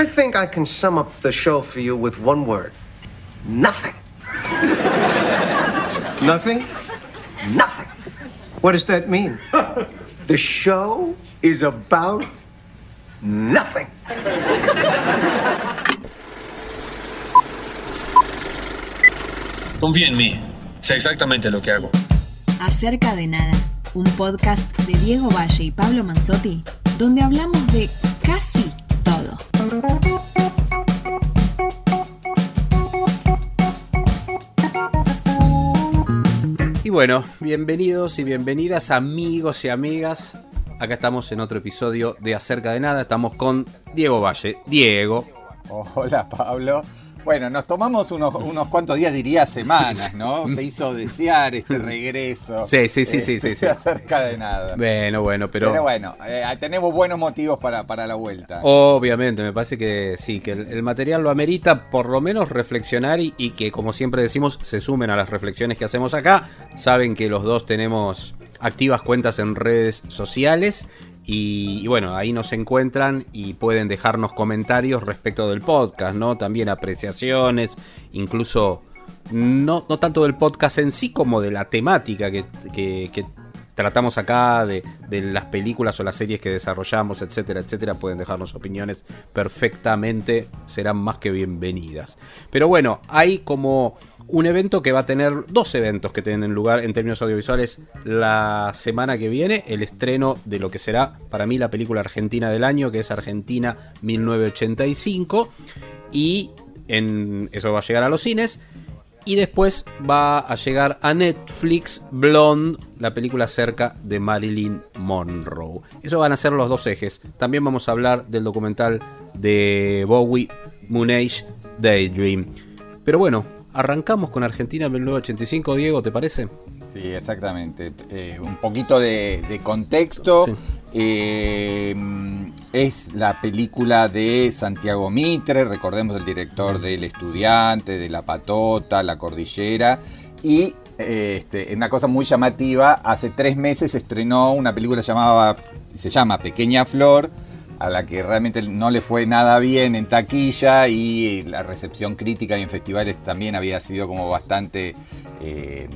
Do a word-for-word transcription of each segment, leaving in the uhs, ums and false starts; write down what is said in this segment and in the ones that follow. I think I can sum up the show for you with one word. Nothing. Nothing? Nothing. What does that mean? The show is about nothing. Confía en mí. Sé exactamente lo que hago. Acerca de nada, un podcast de Diego Valle y Pablo Manzotti, donde hablamos de casi todo. Y bueno, bienvenidos y bienvenidas, amigos y amigas. Acá estamos en otro episodio de Acerca de Nada. Estamos con Diego Valle. Diego. Hola, Pablo. Bueno, nos tomamos unos, unos cuantos días, diría semanas, ¿no? Se hizo desear este regreso. Sí, sí, sí, eh, sí, sí, sí. Acerca de Nada. Bueno, bueno, pero... Pero bueno, eh, tenemos buenos motivos para, para la vuelta. Obviamente, me parece que sí, que el, el material lo amerita, por lo menos reflexionar y, y que, como siempre decimos, se sumen a las reflexiones que hacemos acá. Saben que los dos tenemos activas cuentas en redes sociales. Y, y bueno, ahí nos encuentran y pueden dejarnos comentarios respecto del podcast, ¿no? También apreciaciones, incluso no, no tanto del podcast en sí como de la temática que, que, que tratamos acá, de, de las películas o las series que desarrollamos, etcétera, etcétera. Pueden dejarnos opiniones perfectamente, serán más que bienvenidas. Pero bueno, hay como un evento que va a tener, dos eventos que tienen lugar en términos audiovisuales la semana que viene, el estreno de lo que será para mí la película argentina del año, que es Argentina mil novecientos ochenta y cinco, y en, eso va a llegar a los cines, y después va a llegar a Netflix Blonde, la película acerca de Marilyn Monroe. Esos van a ser los dos ejes. También vamos a hablar del documental de Bowie, Moonage Daydream. Pero bueno, arrancamos con Argentina mil novecientos ochenta y cinco, Diego, ¿te parece? Sí, exactamente. Eh, un poquito de, de contexto. Sí. Eh, es la película de Santiago Mitre, recordemos, el director de El Estudiante, de La Patota, La Cordillera. Y este, una cosa muy llamativa, hace tres meses estrenó una película llamada, se llama Pequeña Flor, a la que realmente no le fue nada bien en taquilla, y la recepción crítica y en festivales también había sido como bastante, eh,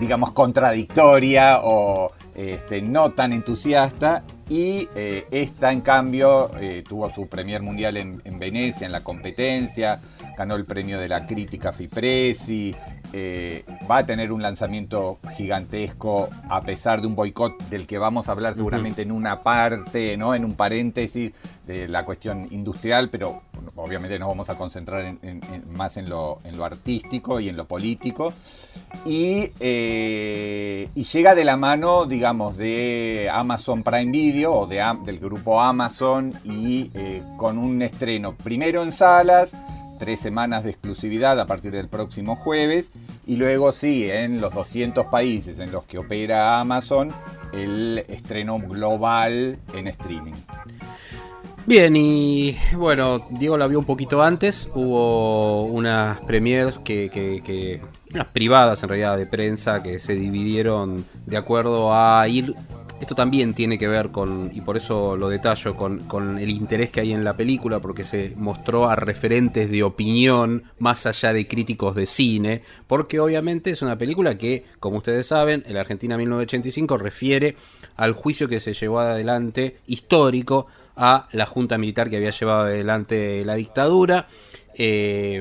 digamos, contradictoria o este, no tan entusiasta. Y eh, esta, en cambio, eh, tuvo su premier mundial en, en Venecia, en la competencia, ganó el premio de la crítica Fipresci, eh, va a tener un lanzamiento gigantesco a pesar de un boicot del que vamos a hablar seguramente en una parte, ¿no? En un paréntesis de la cuestión industrial, pero obviamente nos vamos a concentrar en, en, en, más en lo, en lo artístico y en lo político. Y, eh, y llega de la mano, digamos, de Amazon Prime Video, o de, del grupo Amazon, y eh, con un estreno primero en salas, tres semanas de exclusividad a partir del próximo jueves, y luego sí, en los doscientos países en los que opera Amazon, el estreno global en streaming. Bien, y bueno, Diego la vio un poquito antes, hubo unas premieres que, que, que unas privadas en realidad de prensa que se dividieron de acuerdo a ir... Esto también tiene que ver con, y por eso lo detallo, con, con el interés que hay en la película, porque se mostró a referentes de opinión, más allá de críticos de cine, porque obviamente es una película que, como ustedes saben, el Argentina mil novecientos ochenta y cinco refiere al juicio que se llevó adelante, histórico, a la junta militar que había llevado adelante la dictadura. Eh,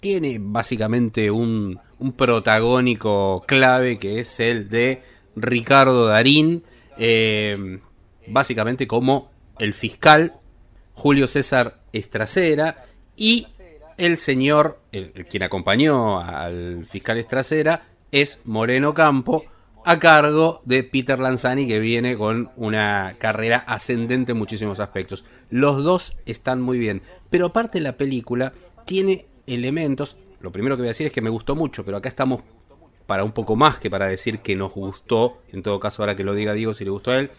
tiene básicamente un, un protagónico clave que es el de... Ricardo Darín, eh, básicamente como el fiscal, Julio César Estracera, y el señor, el, el quien acompañó al fiscal Estracera, es Moreno Ocampo, a cargo de Peter Lanzani, que viene con una carrera ascendente en muchísimos aspectos. Los dos están muy bien, pero aparte la película tiene elementos, lo primero que voy a decir es que me gustó mucho, pero acá estamos... para un poco más que para decir que nos gustó, en todo caso ahora que lo diga Diego si le gustó a él,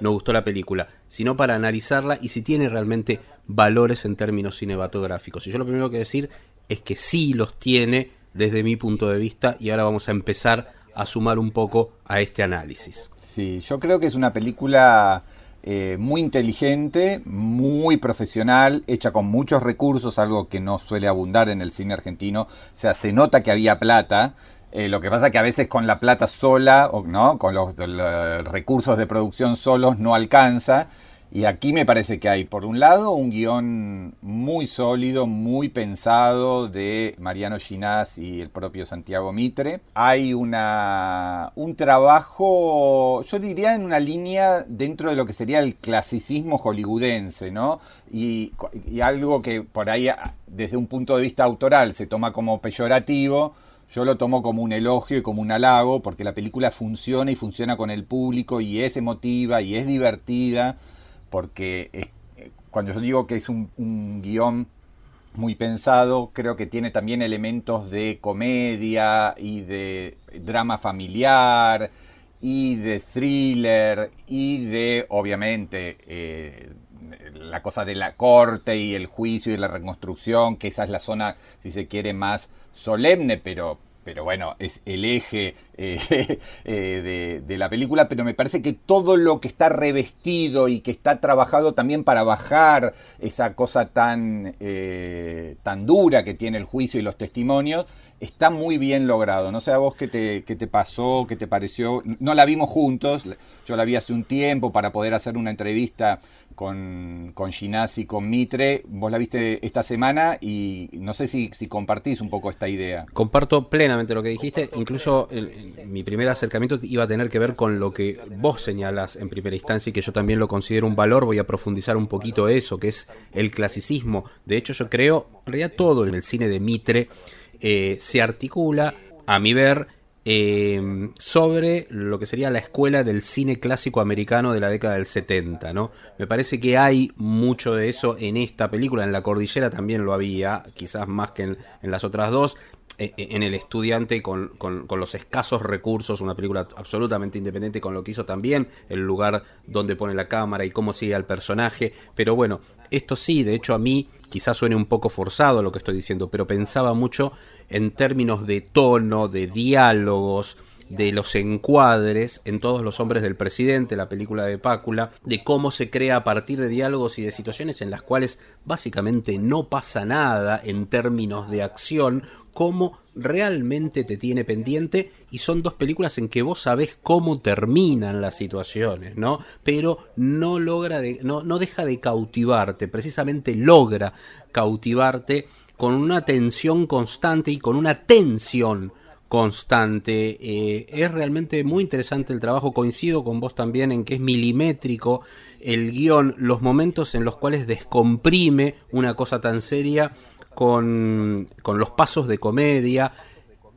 nos gustó la película, sino para analizarla y si tiene realmente valores en términos cinematográficos. Y yo lo primero que decir es que sí los tiene desde mi punto de vista, y ahora vamos a empezar a sumar un poco a este análisis. Sí, yo creo que es una película... eh, muy inteligente, muy profesional, hecha con muchos recursos, algo que no suele abundar en el cine argentino. O sea, se nota que había plata. Eh, lo que pasa es que a veces con la plata sola, ¿no?, con los, los recursos de producción solos no alcanza. Y aquí me parece que hay, por un lado, un guión muy sólido, muy pensado de Mariano Llinás y el propio Santiago Mitre. Hay una un trabajo, yo diría, en una línea dentro de lo que sería el clasicismo hollywoodense, ¿no? Y, y algo que por ahí, desde un punto de vista autoral, se toma como peyorativo. Yo lo tomo como un elogio y como un halago, porque la película funciona y funciona con el público y es emotiva y es divertida, porque es, cuando yo digo que es un, un guión muy pensado, creo que tiene también elementos de comedia y de drama familiar y de thriller y de, obviamente, eh, la cosa de la corte y el juicio y la reconstrucción, que esa es la zona, si se quiere, más solemne, pero, pero bueno, es el eje eh, eh, de, de la película. Pero me parece que todo lo que está revestido y que está trabajado también para bajar esa cosa tan, eh, tan dura que tiene el juicio y los testimonios, está muy bien logrado. No sé a vos qué te, qué te pasó, qué te pareció. No la vimos juntos, yo la vi hace un tiempo para poder hacer una entrevista con, con Llinás y con Mitre. Vos la viste esta semana y no sé si, si compartís un poco esta idea. Comparto plenamente lo que dijiste. Comparto incluso el, el, mi primer acercamiento iba a tener que ver con lo que vos señalás en primera instancia y que yo también lo considero un valor. Voy a profundizar un poquito eso, que es el clasicismo. De hecho, yo creo, en realidad todo en el cine de Mitre eh, se articula, a mi ver, Eh, sobre lo que sería la escuela del cine clásico americano de la década del setenta, ¿no? Me parece que hay mucho de eso en esta película. En La Cordillera también lo había, quizás más que en, en las otras dos. Eh, en El Estudiante, con, con, con los escasos recursos, una película absolutamente independiente, con lo que hizo también, el lugar donde pone la cámara y cómo sigue al personaje. Pero bueno, esto sí, de hecho a mí quizás suene un poco forzado lo que estoy diciendo, pero pensaba mucho en términos de tono, de diálogos, de los encuadres en Todos los hombres del presidente, la película de Pácula, de cómo se crea a partir de diálogos y de situaciones en las cuales básicamente no pasa nada en términos de acción, cómo realmente te tiene pendiente, y son dos películas en que vos sabés cómo terminan las situaciones, ¿no? Pero no logra de, no, no deja de cautivarte, precisamente logra cautivarte con una tensión constante y con una tensión constante. Eh, es realmente muy interesante el trabajo. Coincido con vos también en que es milimétrico el guión, los momentos en los cuales descomprime una cosa tan seria con, con los pasos de comedia,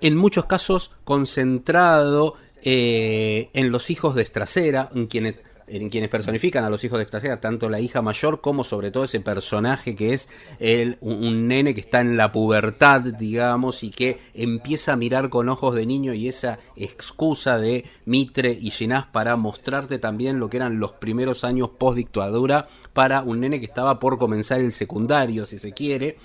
en muchos casos concentrado eh, en los hijos de Estracera, en quienes en quienes personifican a los hijos de Estracera, tanto la hija mayor como sobre todo ese personaje que es el, un, un nene que está en la pubertad, digamos, y que empieza a mirar con ojos de niño, y esa excusa de Mitre y Llinás para mostrarte también lo que eran los primeros años post-dictadura para un nene que estaba por comenzar el secundario, si se quiere.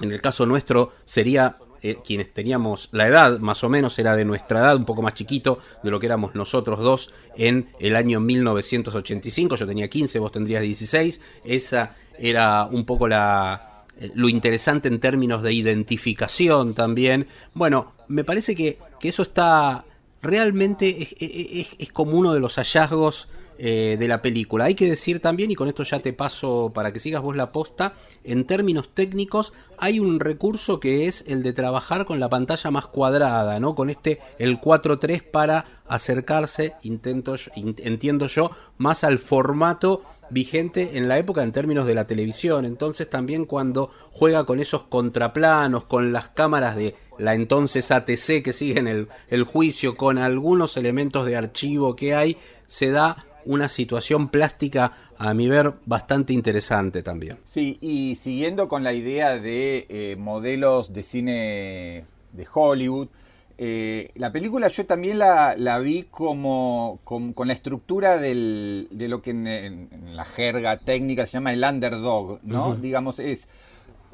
En el caso nuestro sería... Eh, quienes teníamos la edad, más o menos, era de nuestra edad, un poco más chiquito de lo que éramos nosotros dos en el año mil novecientos ochenta y cinco. Yo tenía quince, vos tendrías dieciséis. Esa era un poco la eh, lo interesante en términos de identificación también. Bueno, me parece que, que eso está realmente, es, es, es como uno de los hallazgos eh, de la película. Hay que decir también, y con esto ya te paso para que sigas vos la posta, en términos técnicos hay un recurso que es el de trabajar con la pantalla más cuadrada, ¿no? Con este, el cuatro tres, para acercarse, intento, entiendo yo, más al formato vigente en la época en términos de la televisión. Entonces también cuando juega con esos contraplanos, con las cámaras de la entonces A T C que siguen el, el juicio, con algunos elementos de archivo que hay, se da una situación plástica, a mi ver, bastante interesante también. Sí, y siguiendo con la idea de eh, modelos de cine de Hollywood, eh, la película yo también la, la vi como, como con la estructura del, de lo que en, en la jerga técnica se llama el underdog, ¿no? Uh-huh. Digamos, es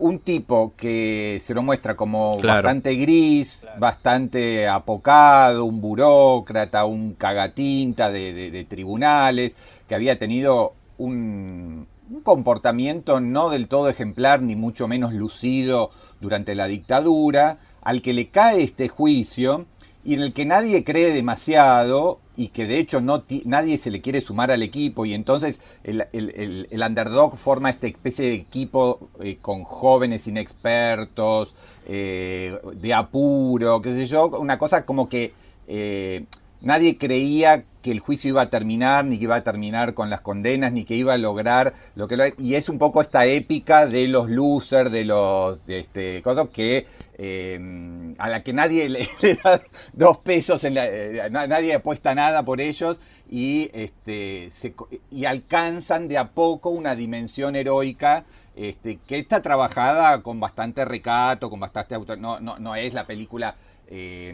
un tipo que se lo muestra como claro. bastante gris, claro. bastante apocado, un burócrata, un cagatinta de, de, de tribunales, que había tenido un, un comportamiento no del todo ejemplar, ni mucho menos lucido durante la dictadura, al que le cae este juicio y en el que nadie cree demasiado y que de hecho no t- nadie se le quiere sumar al equipo, y entonces el, el, el, el underdog forma esta especie de equipo eh, con jóvenes inexpertos, eh, de apuro, qué sé yo, una cosa como que eh, nadie creía que el juicio iba a terminar, ni que iba a terminar con las condenas, ni que iba a lograr lo que lo... Y es un poco esta épica de los losers, de los... de este cosas que... Eh, a la que nadie le, le da dos pesos, en la, eh, nadie apuesta nada por ellos, y, este, se, y alcanzan de a poco una dimensión heroica este, que está trabajada con bastante recato, con bastante autor... No, no, no es la película, eh,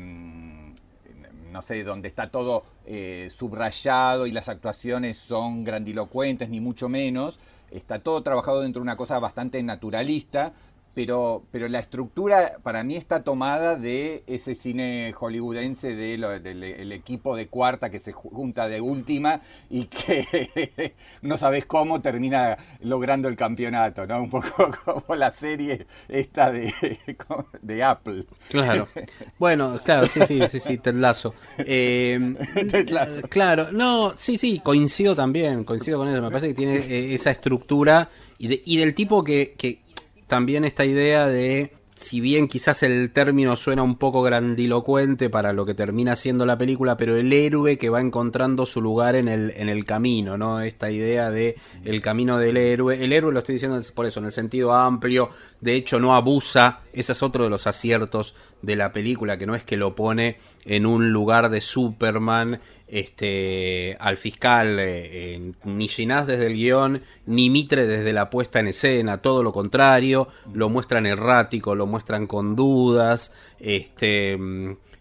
no sé, donde está todo eh, subrayado y las actuaciones son grandilocuentes, ni mucho menos. Está todo trabajado dentro de una cosa bastante naturalista, Pero, pero la estructura para mí está tomada de ese cine hollywoodense del de, de, de, de, equipo de cuarta que se junta de última y que no sabes cómo termina logrando el campeonato, ¿no? Un poco como la serie esta de, de Apple. Claro. Bueno, claro, sí, sí, sí, sí, Ted Lasso. Eh, Ted Lasso. Claro, no, sí, sí, coincido también, coincido con eso. Me parece que tiene esa estructura y, de, y del tipo que... que también esta idea de, si bien quizás el término suena un poco grandilocuente para lo que termina siendo la película, pero el héroe que va encontrando su lugar en el, en el camino, ¿no? Esta idea de el camino del héroe. El héroe, lo estoy diciendo por eso, en el sentido amplio, de hecho no abusa, ese es otro de los aciertos de la película, que no es que lo pone en un lugar de Superman, este, al fiscal, eh, eh, ni Llinás desde el guión, ni Mitre desde la puesta en escena, todo lo contrario, lo muestran errático, lo muestran con dudas, este,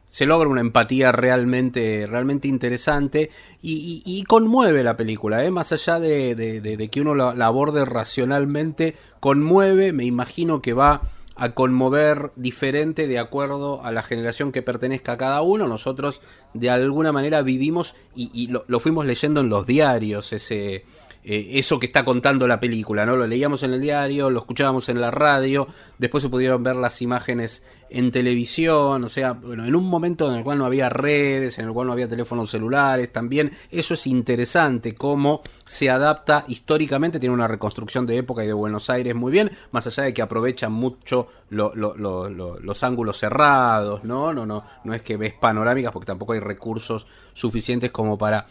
se logra una empatía realmente, realmente interesante y, y, y conmueve la película, ¿eh? Más allá de, de, de, de que uno la, la aborde racionalmente, conmueve, me imagino que va a conmover diferente de acuerdo a la generación que pertenezca a cada uno. Nosotros de alguna manera vivimos y, y lo, lo fuimos leyendo en los diarios, ese eh, eso que está contando la película, ¿no? Lo leíamos en el diario, lo escuchábamos en la radio, después se pudieron ver las imágenes en televisión, o sea, bueno, en un momento en el cual no había redes, en el cual no había teléfonos celulares, también eso es interesante, cómo se adapta históricamente, tiene una reconstrucción de época y de Buenos Aires muy bien, más allá de que aprovechan mucho lo, lo, lo, lo, los ángulos cerrados, ¿no? No, no, no es que ves panorámicas, porque tampoco hay recursos suficientes como para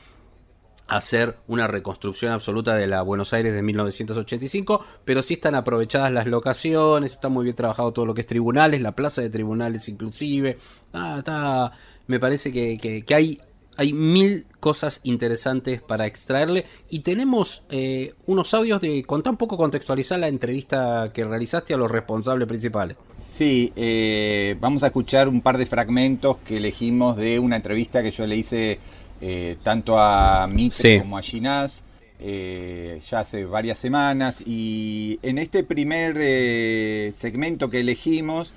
hacer una reconstrucción absoluta de la Buenos Aires de mil novecientos ochenta y cinco, pero sí están aprovechadas las locaciones, está muy bien trabajado todo lo que es tribunales, la plaza de tribunales inclusive, ah, está, me parece que, que, que hay, hay mil cosas interesantes para extraerle, y tenemos eh, unos audios de, contá un poco, contextualizar la entrevista que realizaste a los responsables principales. Sí, eh, vamos a escuchar un par de fragmentos que elegimos de una entrevista que yo le hice Eh, tanto a Mitre sí. como a Llinás, eh, ya hace varias semanas, y en este primer eh, segmento que elegimos,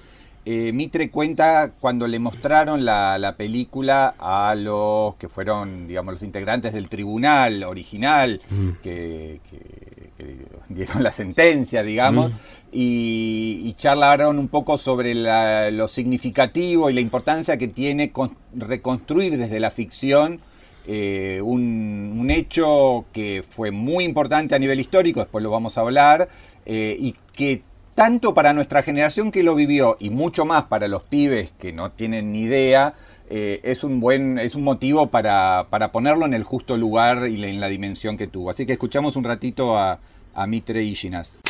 eh, Mitre cuenta cuando le mostraron la, la película a los que fueron, digamos, los integrantes del tribunal original, mm. que, que, que dieron la sentencia, digamos, mm. y, y charlaron un poco sobre la, lo significativo y la importancia que tiene con, reconstruir desde la ficción Eh, un, un hecho que fue muy importante a nivel histórico, después lo vamos a hablar, eh, y que tanto para nuestra generación que lo vivió y mucho más para los pibes que no tienen ni idea, eh, es un buen es un motivo para, para ponerlo en el justo lugar y en la dimensión que tuvo. Así que escuchamos un ratito a, a Mitre y Llinás.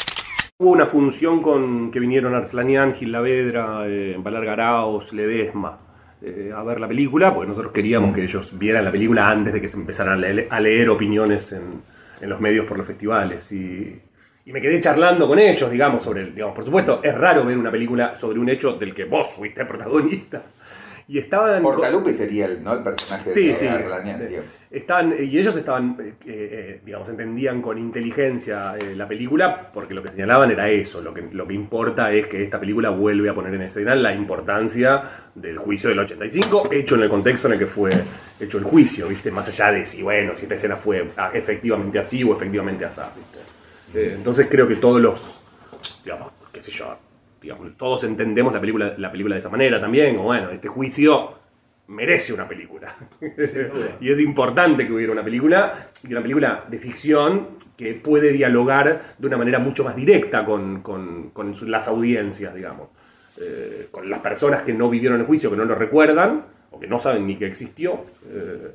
Hubo una función con que vinieron Arslanián, Gil Lavedra, eh, Valar Garaos, Ledesma, Eh, a ver la película, porque nosotros queríamos que ellos vieran la película antes de que se empezaran a leer, a leer opiniones en, en los medios por los festivales, y, y me quedé charlando con ellos, digamos, sobre el, digamos, por supuesto, es raro ver una película sobre un hecho del que vos fuiste protagonista, Y estaban... Portalupi sería el, ¿no? El personaje sí, de sí, Arlanian, sí. Estaban, y ellos estaban, eh, eh, digamos, entendían con inteligencia eh, la película, porque lo que señalaban era eso. Lo que, lo que importa es que esta película vuelve a poner en escena la importancia del juicio del ochenta y cinco, hecho en el contexto en el que fue hecho el juicio, ¿viste? Más allá de si, bueno, si esta escena fue efectivamente así o efectivamente así, ¿viste? Eh, entonces creo que todos los, digamos, qué sé yo... Digamos, todos entendemos la película, la película de esa manera también, o bueno, este juicio merece una película. Y es importante que hubiera una película, y una película de ficción que puede dialogar de una manera mucho más directa con, con, con las audiencias, digamos. Eh, con las personas que no vivieron el juicio, que no lo recuerdan, o que no saben ni que existió, eh,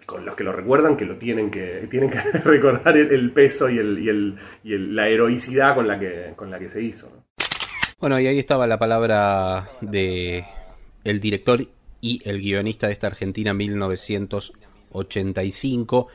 y con los que lo recuerdan, que lo tienen que, tienen que recordar el, el peso y, el, y, el, y el, la heroicidad con la que, con la que se hizo, ¿no? Bueno, y ahí estaba la palabra de el director y el guionista de esta Argentina mil novecientos ochenta y cinco.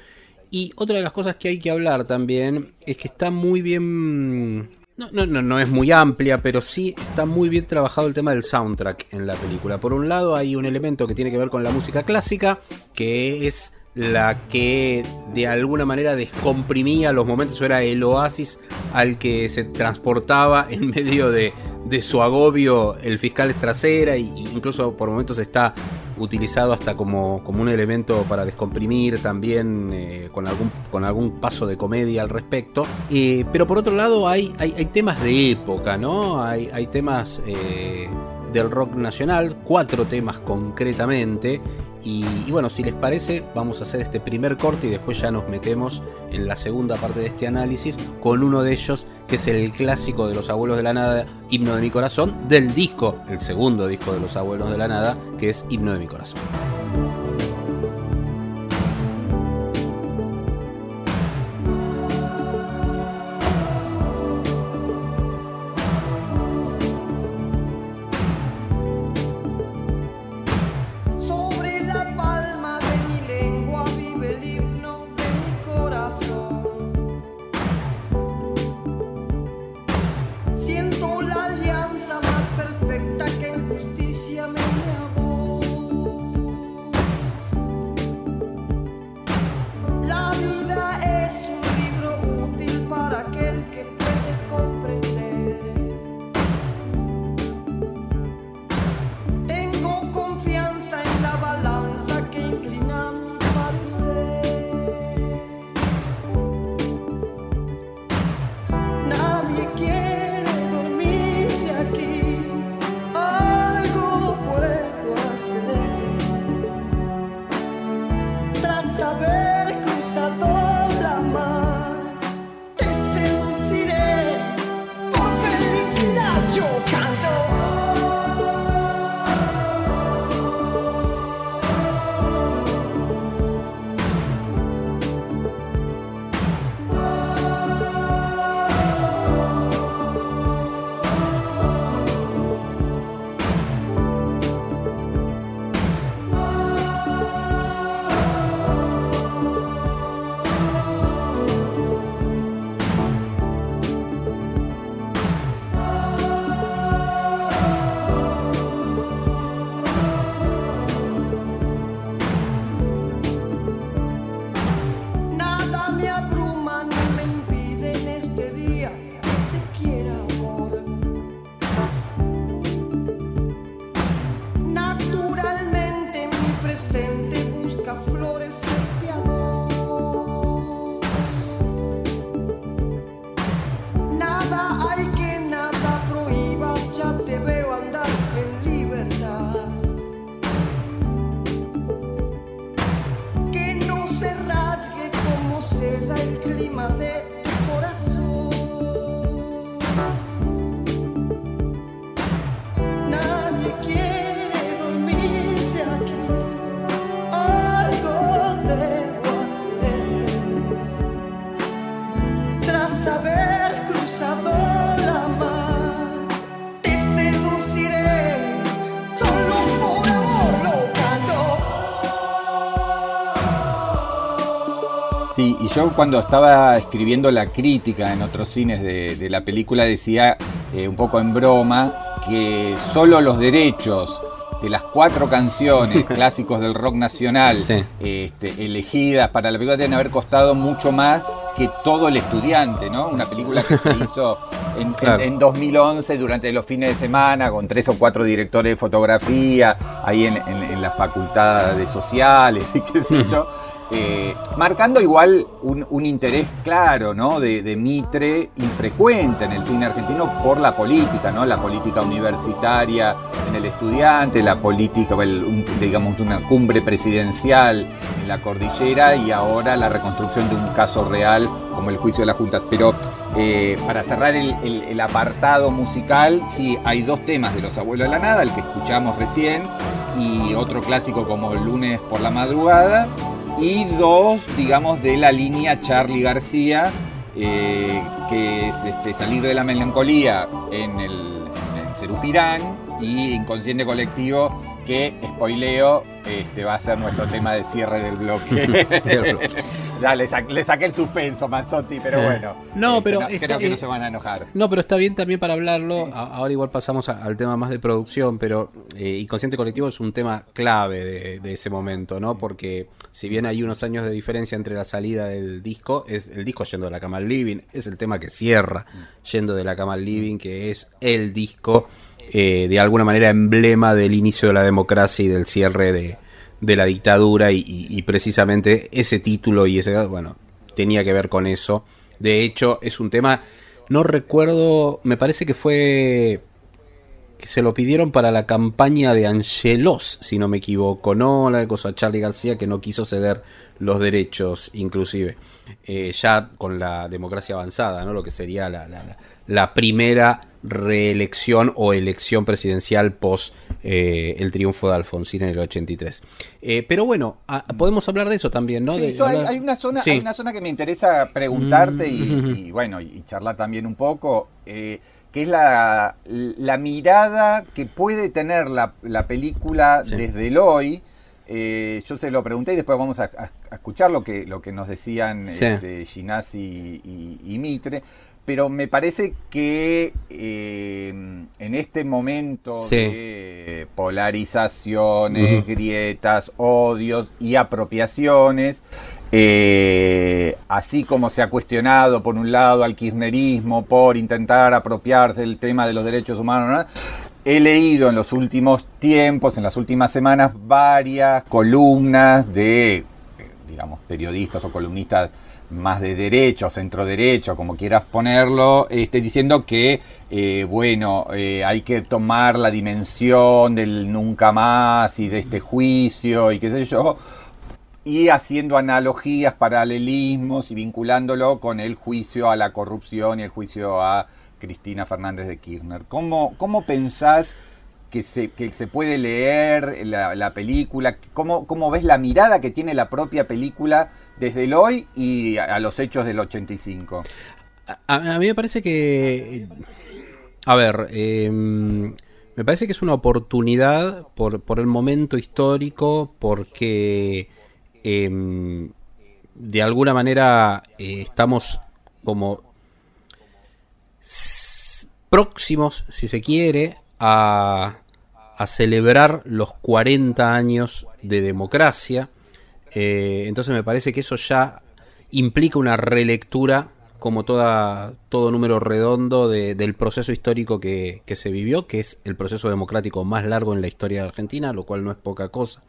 Y otra de las cosas que hay que hablar también es que está muy bien... No, no, no, no es muy amplia, pero sí está muy bien trabajado el tema del soundtrack en la película. Por un lado hay un elemento que tiene que ver con la música clásica, que es la que de alguna manera descomprimía los momentos, era el oasis al que se transportaba en medio de, de su agobio el fiscal Estracera, e incluso por momentos está utilizado hasta como, como un elemento para descomprimir también, eh, con, algún, con algún paso de comedia al respecto, eh, pero por otro lado hay, hay, hay temas de época, ¿no? Hay, hay temas eh, del rock nacional, cuatro temas concretamente. Y, y bueno, si les parece, vamos a hacer este primer corte y después ya nos metemos en la segunda parte de este análisis con uno de ellos, que es el clásico de Los Abuelos de la Nada, Himno de mi Corazón, del disco, el segundo disco de Los Abuelos de la Nada, que es Himno de mi Corazón. Yo cuando estaba escribiendo la crítica en otros cines de, de la película decía, eh, un poco en broma, que solo los derechos de las cuatro canciones clásicos del rock nacional, sí, este, elegidas para la película, deben haber costado mucho más que todo El Estudiante, ¿no? Una película que se hizo en, claro, en, en dos mil once durante los fines de semana con tres o cuatro directores de fotografía ahí en, en, en la facultad de sociales y qué sé yo. Eh, marcando igual un, un interés claro, ¿no?, de, de Mitre, infrecuente en el cine argentino, por la política, ¿no?, la política universitaria en El Estudiante, la política, el, un, digamos, una cumbre presidencial en La Cordillera, y ahora la reconstrucción de un caso real como el juicio de las juntas. Pero eh, para cerrar el, el, el apartado musical, sí, hay dos temas de Los Abuelos de la Nada, el que escuchamos recién, y otro clásico como El Lunes por la Madrugada, y dos, digamos, de la línea Charly García, eh, que es este, Salir de la Melancolía en el Serú Girán y Inconsciente Colectivo, que, spoileo, este, va a ser nuestro tema de cierre del bloque. Ya, le, sa- le saqué el suspenso, Manzotti, pero bueno. No, eh, pero no, está, creo que eh, no se van a enojar. No, pero está bien también para hablarlo. A- ahora igual pasamos a- al tema más de producción, pero eh, Inconsciente Colectivo es un tema clave de-, de ese momento, ¿no? Porque si bien hay unos años de diferencia entre la salida del disco, es el disco Yendo de la Cama al Living, es el tema que cierra Yendo de la Cama al Living, que es el disco, Eh, de alguna manera, emblema del inicio de la democracia y del cierre de, de la dictadura, y, y, y precisamente ese título y ese, bueno, tenía que ver con eso. De hecho, es un tema, no recuerdo, me parece que fue que se lo pidieron para la campaña de Angelos, si no me equivoco, no la de cosa Charly García, que no quiso ceder los derechos, inclusive eh, ya con la democracia avanzada, ¿no?, lo que sería la, la, la, la primera reelección o elección presidencial post eh, el triunfo de Alfonsín en el ochenta y tres. Eh, pero bueno, a, podemos hablar de eso también, ¿no? Sí, de, yo, hay, hay, una zona, sí. hay una zona que me interesa preguntarte mm-hmm. y, y bueno, y charlar también un poco, eh, que es la, la mirada que puede tener la, la película, sí, desde el hoy. Eh, yo se lo pregunté y después vamos a, a, a escuchar lo que, lo que nos decían, sí, este, Llinás y, y, y Mitre. Pero me parece que eh, en este momento, sí, de polarizaciones, uh-huh, grietas, odios y apropiaciones, eh, así como se ha cuestionado por un lado al kirchnerismo por intentar apropiarse el tema de los derechos humanos, ¿no?, he leído en los últimos tiempos, en las últimas semanas, varias columnas de, digamos, periodistas o columnistas más de derecho, centro derecho, como quieras ponerlo, este, diciendo que eh, bueno, eh, hay que tomar la dimensión del nunca más y de este juicio y qué sé yo, y haciendo analogías, paralelismos y vinculándolo con el juicio a la corrupción y el juicio a Cristina Fernández de Kirchner. ¿Cómo, cómo pensás que se, que se puede leer la, la película? ¿Cómo, ¿Cómo ves la mirada que tiene la propia película desde el hoy y a, a los hechos del ochenta y cinco? A, a mí me parece que... A ver, eh, me parece que es una oportunidad por, por el momento histórico, porque eh, de alguna manera eh, estamos como próximos, si se quiere, a, a celebrar los cuarenta años de democracia. Eh, entonces me parece que eso ya implica una relectura, como toda, todo número redondo, de, del proceso histórico que, que se vivió, que es el proceso democrático más largo en la historia de Argentina, lo cual no es poca cosa.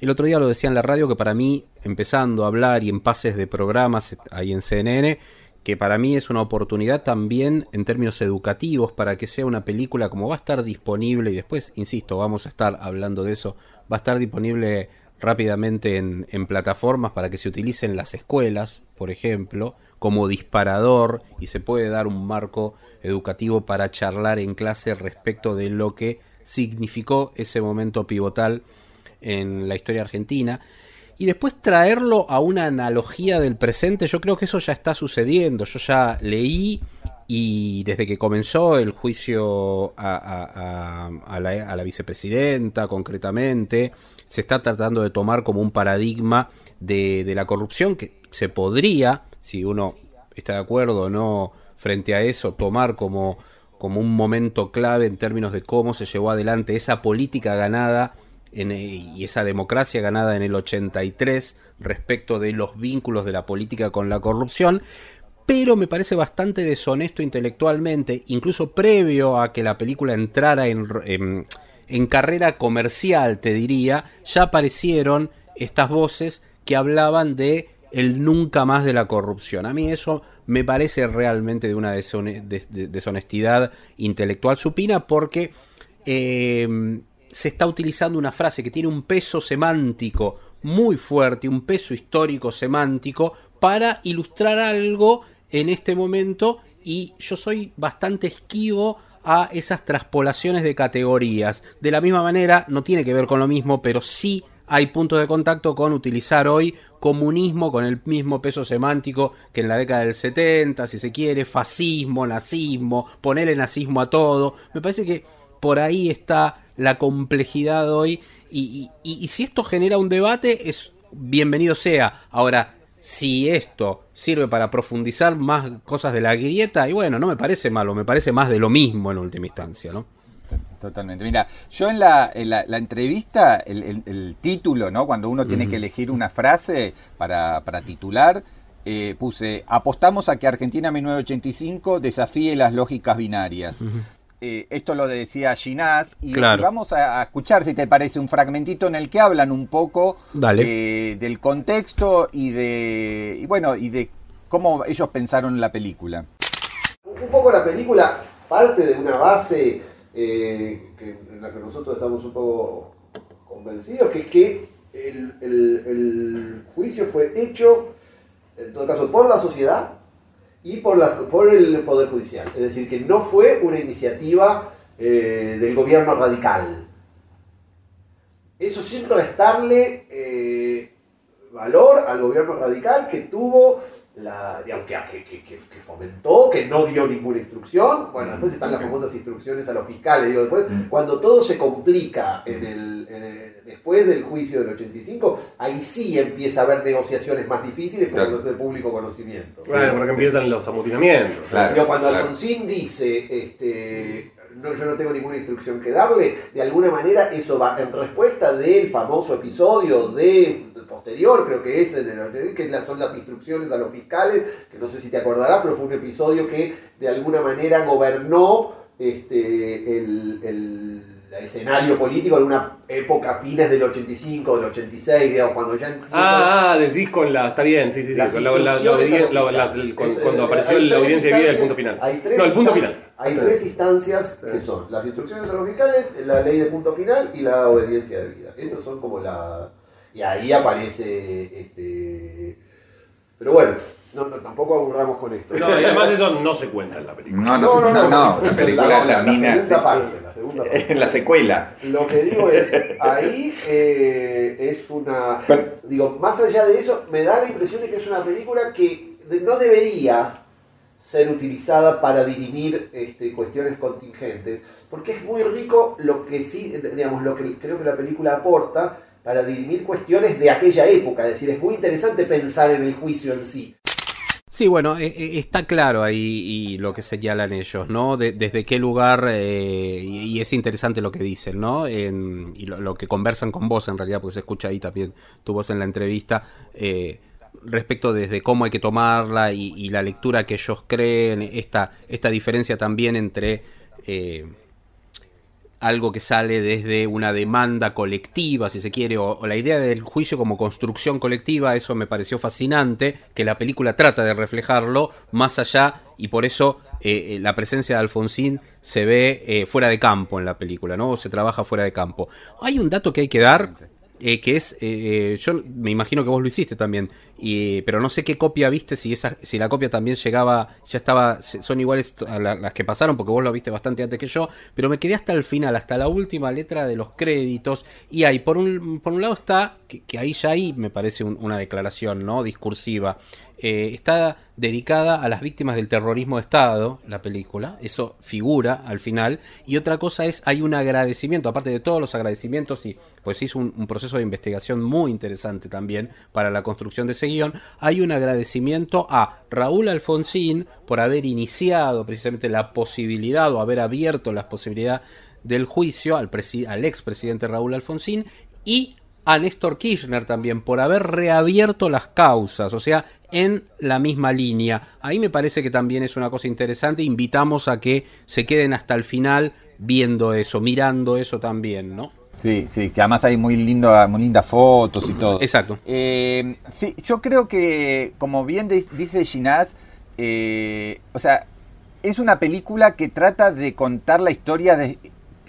El otro día lo decía en la radio, que para mí, empezando a hablar y en pases de programas ahí en C N N, que para mí es una oportunidad también en términos educativos, para que sea una película, como va a estar disponible, y después, insisto, vamos a estar hablando de eso, va a estar disponible rápidamente en, en plataformas para que se utilicen las escuelas, por ejemplo, como disparador, y se puede dar un marco educativo para charlar en clase respecto de lo que significó ese momento pivotal en la historia argentina. Y después traerlo a una analogía del presente, yo creo que eso ya está sucediendo. Yo ya leí, y desde que comenzó el juicio a, a, a, a, la, a la vicepresidenta concretamente, se está tratando de tomar como un paradigma de, de la corrupción, que se podría, si uno está de acuerdo o no frente a eso, tomar como, como un momento clave en términos de cómo se llevó adelante esa política ganada en, y esa democracia ganada en el ochenta y tres respecto de los vínculos de la política con la corrupción, pero me parece bastante deshonesto intelectualmente, incluso previo a que la película entrara en, en, en carrera comercial, te diría, ya aparecieron estas voces que hablaban de el nunca más de la corrupción. A mí eso me parece realmente de una deshonestidad intelectual supina, porque eh, se está utilizando una frase que tiene un peso semántico muy fuerte, un peso histórico semántico, para ilustrar algo en este momento, y yo soy bastante esquivo a esas traspolaciones de categorías. De la misma manera, no tiene que ver con lo mismo, pero sí hay puntos de contacto con utilizar hoy comunismo con el mismo peso semántico que en la década del setenta, si se quiere, fascismo, nazismo, ponerle nazismo a todo. Me parece que por ahí está la complejidad hoy, y, y, y si esto genera un debate, es bienvenido sea. Ahora, si esto sirve para profundizar más cosas de la grieta, y bueno, no me parece malo, me parece más de lo mismo en última instancia, ¿no? Totalmente. Mira, yo en la, en la, la entrevista, el, el, el título, ¿no? Cuando uno tiene que elegir una frase para, para titular, eh, puse, apostamos a que Argentina mil novecientos ochenta y cinco desafíe las lógicas binarias. Uh-huh. Eh, esto lo decía Llinás, y claro, vamos a, a escuchar, si te parece, un fragmentito en el que hablan un poco eh, del contexto y de, y bueno, y de cómo ellos pensaron la película. Un poco la película parte de una base... Eh, que, en la que nosotros estamos un poco convencidos, que es que el, el, el juicio fue hecho, en todo caso, por la sociedad y por, la, por el Poder Judicial. Es decir, que no fue una iniciativa eh, del gobierno radical. Eso sin restarle eh, valor al gobierno radical, que tuvo... La, digamos, que, que, que, que fomentó, que no dio ninguna instrucción. Bueno, después están las famosas instrucciones a los fiscales. Digo, después, cuando todo se complica en el, en el, después del juicio del ochenta y cinco, ahí sí empieza a haber negociaciones más difíciles por claro. de público conocimiento. Bueno, sí, porque empiezan los amotinamientos. Claro, pero cuando claro. Alfonsín dice, este, no, yo no tengo ninguna instrucción que darle, de alguna manera eso va en respuesta del famoso episodio de... posterior, creo que es, en el, que son las instrucciones a los fiscales, que no sé si te acordarás, pero fue un episodio que de alguna manera gobernó este, el, el escenario político en una época fines del ochenta y cinco, del ochenta y seis, digamos, cuando ya empieza... Ah, decís con la... Está bien, sí, sí, sí. Cuando apareció la audiencia de vida, el punto final. No, el punto final. Hay tres instancias que son las instrucciones a los fiscales, la ley de punto final y la obediencia de vida. Esas son como la... Y ahí aparece este. Pero bueno, no, no, tampoco aburramos con esto. No, y además eso no se cuenta en la película. No, no, no, se, no, no, no, no. La película es la, la, la, la, la mina. Segunda parte, la segunda parte. En la secuela. Lo que digo es, ahí eh, es una. Pero, digo, más allá de eso, me da la impresión de que es una película que no debería ser utilizada para dirimir este, cuestiones contingentes. Porque es muy rico lo que sí, digamos, lo que creo que la película aporta para dirimir cuestiones de aquella época. Es decir, es muy interesante pensar en el juicio en sí. Sí, bueno, está claro ahí y lo que señalan ellos, ¿no? De, desde qué lugar, eh, y es interesante lo que dicen, ¿no? En, y lo, lo que conversan con vos, en realidad, porque se escucha ahí también tu voz en la entrevista, eh, respecto desde cómo hay que tomarla y, y la lectura que ellos creen, esta, esta diferencia también entre... Eh, algo que sale desde una demanda colectiva, si se quiere, o, o la idea del juicio como construcción colectiva. Eso me pareció fascinante, que la película trata de reflejarlo más allá, y por eso eh, la presencia de Alfonsín se ve eh, fuera de campo en la película, ¿no? O se trabaja fuera de campo. Hay un dato que hay que dar, eh, que es, eh, yo me imagino que vos lo hiciste también, y, pero no sé qué copia viste, si esa, si la copia también llegaba, ya estaba, son iguales a la, las que pasaron, porque vos lo viste bastante antes que yo, pero me quedé hasta el final, hasta la última letra de los créditos, y ahí, por un, por un lado está, que, que ahí ya ahí me parece un, una declaración, ¿no? Discursiva, eh, está dedicada a las víctimas del terrorismo de Estado, la película, eso figura al final, y otra cosa es, hay un agradecimiento, aparte de todos los agradecimientos, y pues hizo un, un proceso de investigación muy interesante también para la construcción de ese guión, hay un agradecimiento a Raúl Alfonsín por haber iniciado precisamente la posibilidad o haber abierto la posibilidad del juicio al, presi- al expresidente Raúl Alfonsín, y a Néstor Kirchner también por haber reabierto las causas, o sea, en la misma línea. Ahí me parece que también es una cosa interesante, invitamos a que se queden hasta el final viendo eso, mirando eso también, ¿no? Sí, sí, que además hay muy, lindo, muy lindas fotos y todo. Exacto. Eh, sí, yo creo que, como bien de, dice Llinás, eh, o sea, es una película que trata de contar la historia de...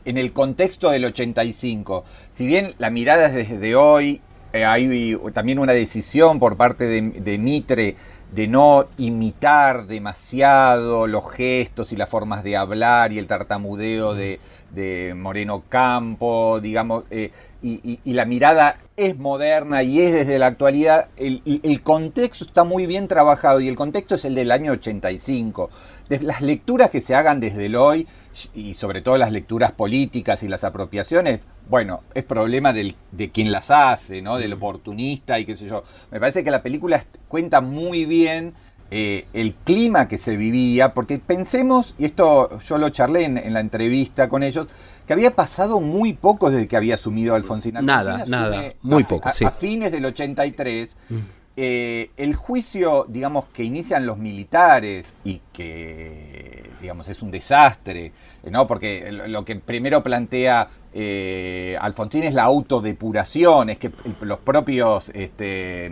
en el contexto del ochenta y cinco, si bien la mirada es desde hoy, eh, hay también una decisión por parte de, de Mitre de no imitar demasiado los gestos y las formas de hablar y el tartamudeo de, de Moreno Ocampo, digamos, eh, y, y, y la mirada es moderna y es desde la actualidad, el, el contexto está muy bien trabajado y el contexto es el del año ochenta y cinco. Las lecturas que se hagan desde el hoy, y sobre todo las lecturas políticas y las apropiaciones, bueno, es problema del, de quien las hace, ¿no? Del oportunista y qué sé yo. Me parece que la película cuenta muy bien eh, el clima que se vivía, porque pensemos, y esto yo lo charlé en, en la entrevista con ellos, que había pasado muy poco desde que había asumido Alfonsín. Nada, Alfonsín nada, asume, muy poco, a, sí. A fines del ochenta y tres... Mm. Eh, el juicio, digamos, que inician los militares y que, digamos, es un desastre, ¿no? Porque lo que primero plantea eh, Alfonsín es la autodepuración, es que los propios este,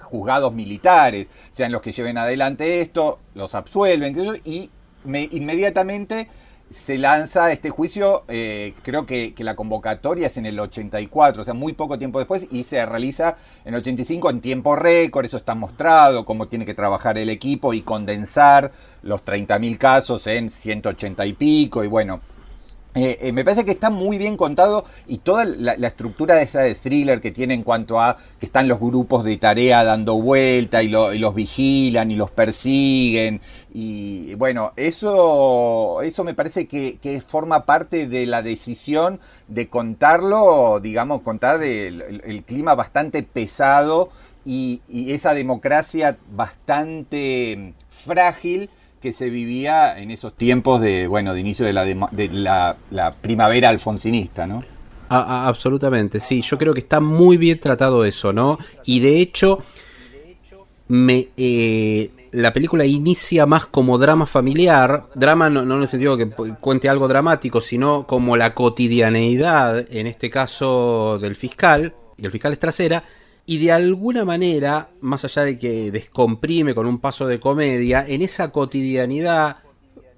juzgados militares sean los que lleven adelante esto, los absuelven, y me, inmediatamente se lanza este juicio, eh, creo que, que la convocatoria es en el ochenta y cuatro, o sea, muy poco tiempo después, y se realiza en el ochenta y cinco en tiempo récord, eso está mostrado, cómo tiene que trabajar el equipo y condensar los treinta mil casos en ciento ochenta y pico, y bueno, eh, eh, me parece que está muy bien contado, y toda la, la estructura de esa de thriller que tiene en cuanto a que están los grupos de tarea dando vuelta, y, lo, y los vigilan, y los persiguen, y bueno, eso, eso me parece que, que forma parte de la decisión de contarlo, digamos, contar el, el, el clima bastante pesado y, y esa democracia bastante frágil que se vivía en esos tiempos de, bueno, de inicio de la, de, de la, la primavera alfonsinista, ¿no? Ah, ah, absolutamente, sí, yo creo que está muy bien tratado eso, ¿no? Y de hecho, me... Eh, la película inicia más como drama familiar, drama no, no en el sentido que cuente algo dramático, sino como la cotidianeidad, en este caso del fiscal, y el fiscal es Trasera, y de alguna manera, más allá de que descomprime con un paso de comedia, en esa cotidianidad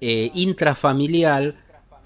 eh, intrafamiliar,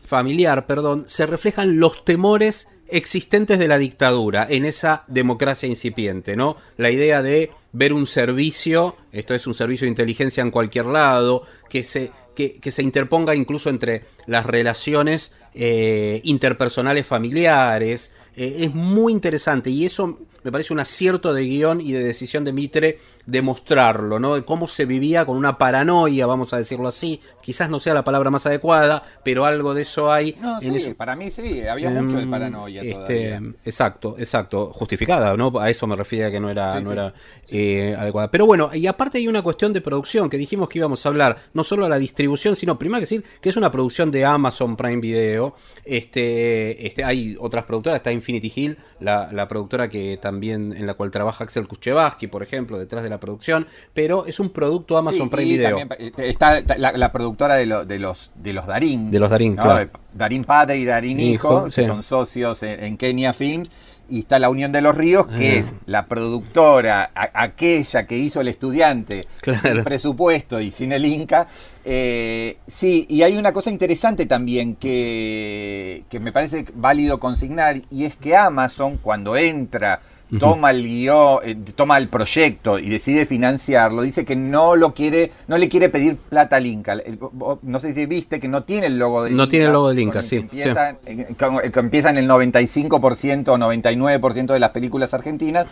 familiar, perdón, se reflejan los temores existentes de la dictadura en esa democracia incipiente, ¿no? La idea de ver un servicio, esto es un servicio de inteligencia en cualquier lado, que se, que, que se interponga incluso entre las relaciones eh, interpersonales familiares, eh, es muy interesante y eso me parece un acierto de guión y de decisión de Mitre de mostrarlo, ¿no? De cómo se vivía con una paranoia, vamos a decirlo así, quizás no sea la palabra más adecuada, pero algo de eso hay. No, en sí, eso. Para mí sí, había um, mucho de paranoia este, todavía. Exacto, exacto, justificada, ¿no? A eso me refería que no era, sí, no sí. era sí, eh, sí. adecuada. Pero bueno, y aparte hay una cuestión de producción que dijimos que íbamos a hablar, no solo a la distribución, sino primero que decir que es una producción de Amazon Prime Video, este, este, hay otras productoras, está Infinity Hill, la, la productora que también también en la cual trabaja Axel Kuschevaski, por ejemplo, detrás de la producción, pero es un producto Amazon sí, Prime Video. También está la, la productora de, lo, de, los, de los Darín. De los Darín, ¿no? Claro. Darín padre y Darín hijo, hijo que sí. son socios en, en Kenia Films, y está La Unión de los Ríos, que ah. es la productora, a, aquella que hizo El Estudiante, claro. sin presupuesto y sin el Inca. Eh, sí, y hay una cosa interesante también que, que me parece válido consignar, y es que Amazon, cuando entra... toma el guión, eh, toma el proyecto y decide financiarlo, dice que no lo quiere, no le quiere pedir plata al Inca. El, el, no sé si viste que no tiene el logo del no Inca. No tiene el logo del Inca, sí. Empieza, sí. Eh, que, que empieza en el noventa y cinco por ciento o noventa y nueve por ciento de las películas argentinas,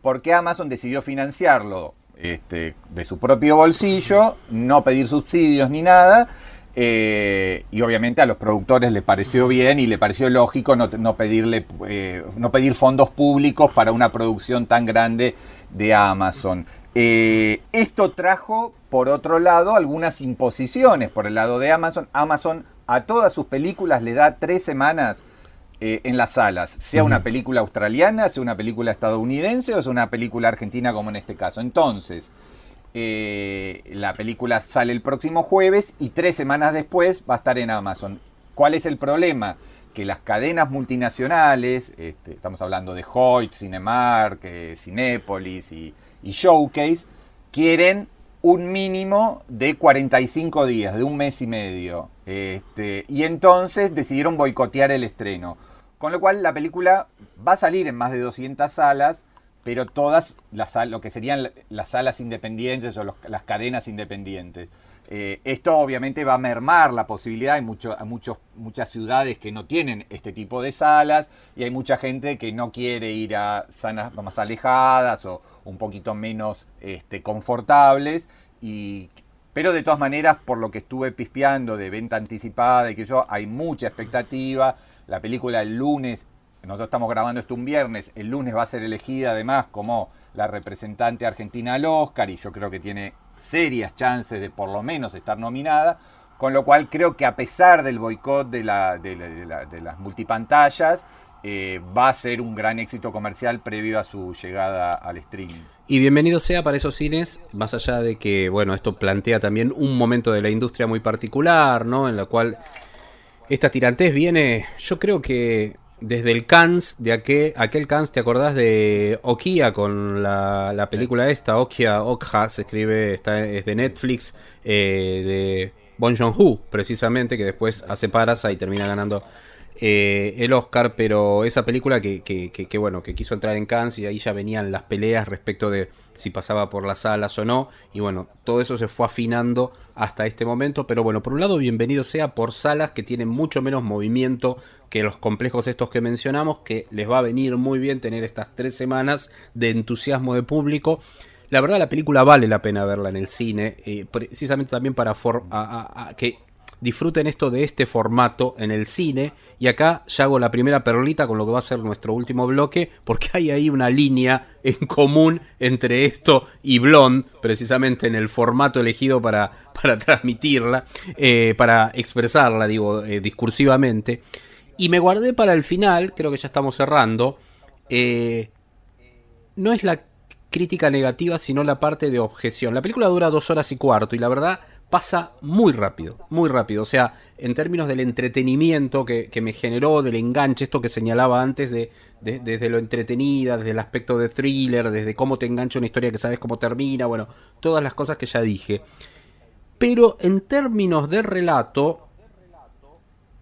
porque Amazon decidió financiarlo. este, de su propio bolsillo, no pedir subsidios ni nada. Eh, y obviamente a los productores les pareció bien y le pareció lógico no, no, pedirle, eh, no pedir fondos públicos para una producción tan grande de Amazon. Eh, esto trajo, por otro lado, algunas imposiciones por el lado de Amazon. Amazon a todas sus películas le da tres semanas eh, en las salas, sea una película australiana, sea una película estadounidense o sea una película argentina como en este caso. Entonces... Eh, la película sale el próximo jueves y tres semanas después va a estar en Amazon. ¿Cuál es el problema? Que las cadenas multinacionales, este, estamos hablando de Hoyt, Cinemark, eh, Cinépolis y, y Showcase, quieren un mínimo de cuarenta y cinco días, de un mes y medio. Este, y entonces decidieron boicotear el estreno. Con lo cual la película va a salir en más de doscientas salas, pero todas las, lo que serían las salas independientes o los, las cadenas independientes. Eh, esto obviamente va a mermar la posibilidad, hay mucho, hay muchos, muchas ciudades que no tienen este tipo de salas y hay mucha gente que no quiere ir a salas más alejadas o un poquito menos este, confortables. Y, pero de todas maneras, por lo que estuve pispeando de venta anticipada y que yo, hay mucha expectativa. La película el lunes... Nosotros estamos grabando esto un viernes, el lunes va a ser elegida además como la representante argentina al Oscar y yo creo que tiene serias chances de por lo menos estar nominada, con lo cual creo que a pesar del boicot de, la, de, la, de, la, de las multipantallas, eh, va a ser un gran éxito comercial previo a su llegada al streaming. Y bienvenido sea para esos cines, más allá de que, bueno, esto plantea también un momento de la industria muy particular, ¿no? En la cual esta tirantez viene, yo creo que... Desde el Cannes, de aquel, aquel Cannes, ¿te acordás de Okja con la, la película esta? Okja, Okja, se escribe, está, es de Netflix, eh, de Bong Joon-ho, precisamente, que después hace Parasite y termina ganando eh, el Oscar, pero esa película que, que, que, que, bueno, que quiso entrar en Cannes y ahí ya venían las peleas respecto de si pasaba por las salas o no, y bueno, todo eso se fue afinando hasta este momento, pero bueno, por un lado, bienvenido sea por salas que tienen mucho menos movimiento que los complejos estos que mencionamos, que les va a venir muy bien tener estas tres semanas de entusiasmo de público. La verdad, la película vale la pena verla en el cine, eh, precisamente también para for- a, a, a que disfruten esto de este formato en el cine. Y acá ya hago la primera perlita con lo que va a ser nuestro último bloque, porque hay ahí una línea en común entre esto y Blonde, precisamente en el formato elegido para, para transmitirla, eh, para expresarla, digo, eh, discursivamente. Y me guardé para el final, creo que ya estamos cerrando, eh, no es la crítica negativa, sino la parte de objeción. La película dura dos horas y cuarto y la verdad pasa muy rápido, muy rápido. O sea, en términos del entretenimiento que, que me generó, del enganche, esto que señalaba antes, de, de, desde lo entretenida, desde el aspecto de thriller, desde cómo te engancha una historia que sabes cómo termina, bueno, todas las cosas que ya dije. Pero en términos de relato,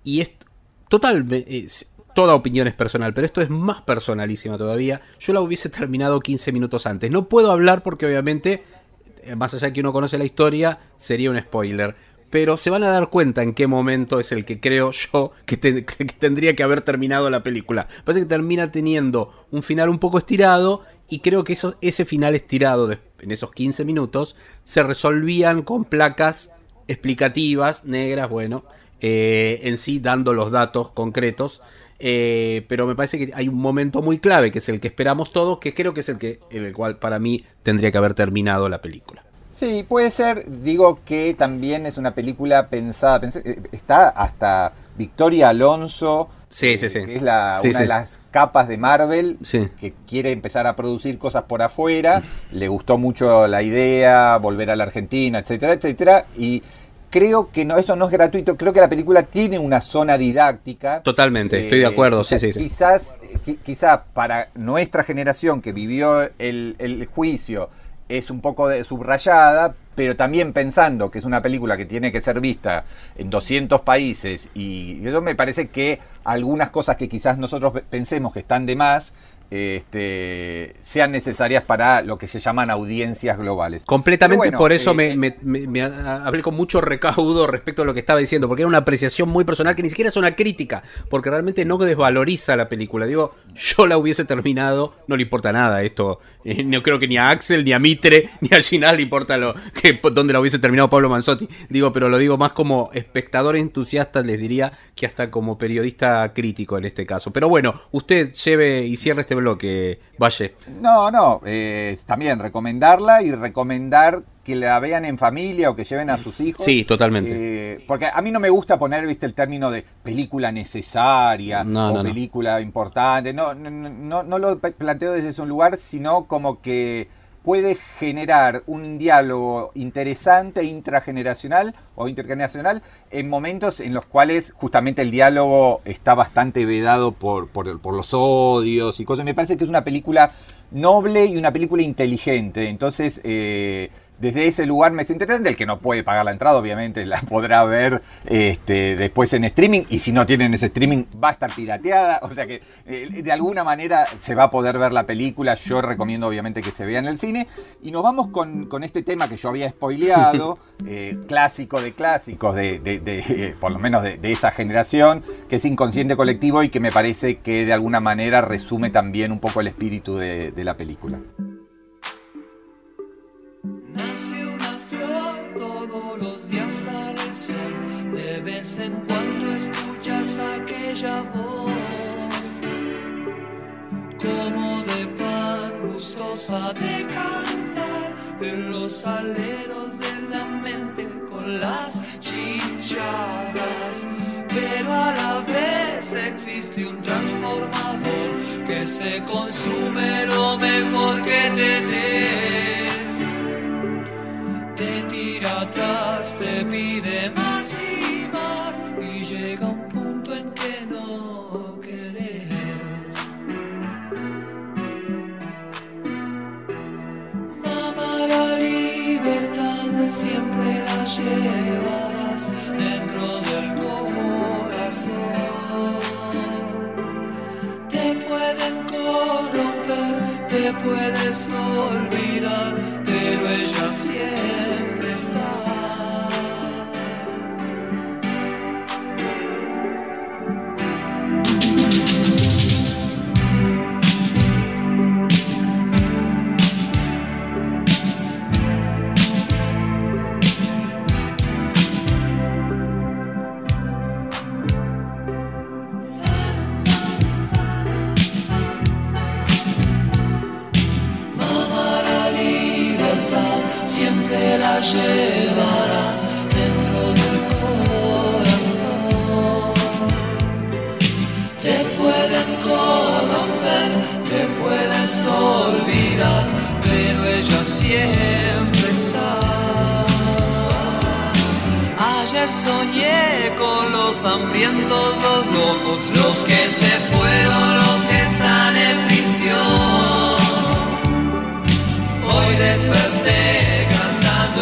y esto, total, es, toda opinión es personal, pero esto es más personalísima todavía. Yo la hubiese terminado quince minutos antes. No puedo hablar porque obviamente, más allá de que uno conoce la historia, sería un spoiler. Pero se van a dar cuenta en qué momento es el que creo yo que, te, que tendría que haber terminado la película. Parece que termina teniendo un final un poco estirado y creo que eso, ese final estirado de, en esos quince minutos se resolvían con placas explicativas, negras, bueno... Eh, en sí dando los datos concretos, eh, pero me parece que hay un momento muy clave que es el que esperamos todos, que creo que es el que el cual para mí tendría que haber terminado la película. Sí, puede ser, digo que también es una película pensada, pensé, está hasta Victoria Alonso, sí, sí, sí. Eh, que es la, sí, una sí. de las capas de Marvel, sí. que quiere empezar a producir cosas por afuera, le gustó mucho la idea, volver a la Argentina, etcétera, etcétera, y creo que no, eso no es gratuito, creo que la película tiene una zona didáctica. Totalmente, eh, estoy de acuerdo. Sí, sí, sí. Quizás, quizás para nuestra generación que vivió el, el juicio es un poco de, subrayada, pero también pensando que es una película que tiene que ser vista en doscientos países y eso me parece que algunas cosas que quizás nosotros pensemos que están de más, este, sean necesarias para lo que se llaman audiencias globales. Completamente, bueno, por eso eh, me, me, me, me hablé con mucho recaudo respecto a lo que estaba diciendo, porque era una apreciación muy personal que ni siquiera es una crítica, porque realmente no desvaloriza la película. Digo, yo la hubiese terminado, no le importa nada esto, eh, no creo que ni a Axel, ni a Mitre, ni a Llinás le importa lo que, donde la hubiese terminado Pablo Manzotti. Digo, pero lo digo más como espectador entusiasta, les diría, que hasta como periodista crítico en este caso. Pero bueno, usted lleve y cierre este bloque, Valle. No, no, eh, también recomendarla y recomendar que la vean en familia o que lleven a sus hijos. Sí, totalmente. Eh, porque a mí no me gusta poner, viste, el término de película necesaria no, o no, película no. importante. No, no, no, no lo planteo desde ese lugar, sino como que puede generar un diálogo interesante, intrageneracional o intergeneracional, en momentos en los cuales justamente el diálogo está bastante vedado por, por, por los odios y cosas. Me parece que es una película noble y una película inteligente. Entonces, eh, desde ese lugar me siento interesante. El que no puede pagar la entrada, obviamente, la podrá ver este, después en streaming. Y si no tienen ese streaming, va a estar pirateada. O sea que eh, de alguna manera se va a poder ver la película. Yo recomiendo, obviamente, que se vea en el cine. Y nos vamos con, con este tema que yo había spoileado, eh, clásico de clásicos, de, de, de, de, por lo menos de, de esa generación, que es Inconsciente Colectivo y que me parece que de alguna manera resume también un poco el espíritu de, de la película. Nace una flor, todos los días sale el sol, de vez en cuando escuchas aquella voz, como de pan gustosa de cantar, en los aleros de la mente con las chicharras, pero a la vez existe un transformador que se consume lo mejor que tenés. Te tira atrás, te pide más y más, y llega un punto en que no querés. Mamá, la libertad siempre la llevarás dentro del corazón. Te pueden corromper, te puedes olvidar, pero ella siempre está. Llevarás dentro del corazón. Te pueden corromper, te puedes olvidar, pero ella siempre está. Ayer soñé con los hambrientos, los locos, los que se fueron, los que están en prisión. Hoy desperté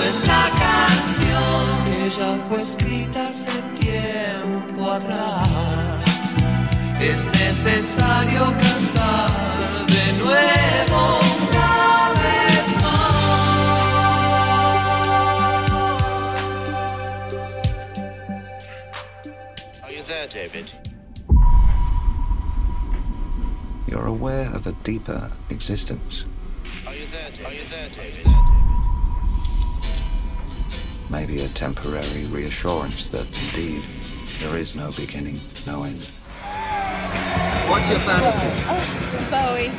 esta canción, que ya fue escrita hace tiempo atrás. Es necesario cantar de nuevo una vez más. Are you there, David? You're aware of a deeper existence. Are you there, David? Are you there, David? Maybe a temporary reassurance that, indeed, there is no beginning, no end. What's your fantasy? Oh, Bowie.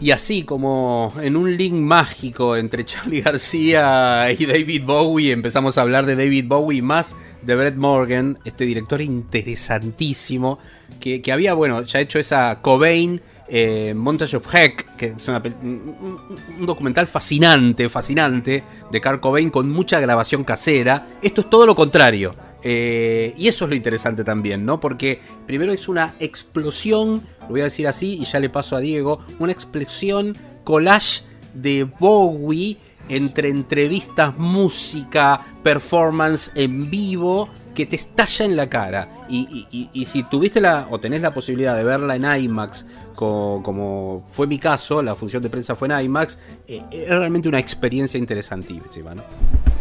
Y así como en un link mágico entre Charly García y David Bowie, empezamos a hablar de David Bowie más de Brett Morgan, este director interesantísimo que, que había, bueno, ya hecho esa Cobain, eh, Montage of Heck, que es una, un, un documental fascinante, fascinante de Kurt Cobain con mucha grabación casera. Esto es todo lo contrario. Eh, y eso es lo interesante también, ¿no? Porque primero es una explosión, lo voy a decir así y ya le paso a Diego, una explosión collage de Bowie entre entrevistas, música, performance en vivo, que te estalla en la cara. Y, y, y si tuviste la o tenés la posibilidad de verla en IMAX, como, como fue mi caso, la función de prensa fue en IMAX, eh, es realmente una experiencia interesantísima, ¿no?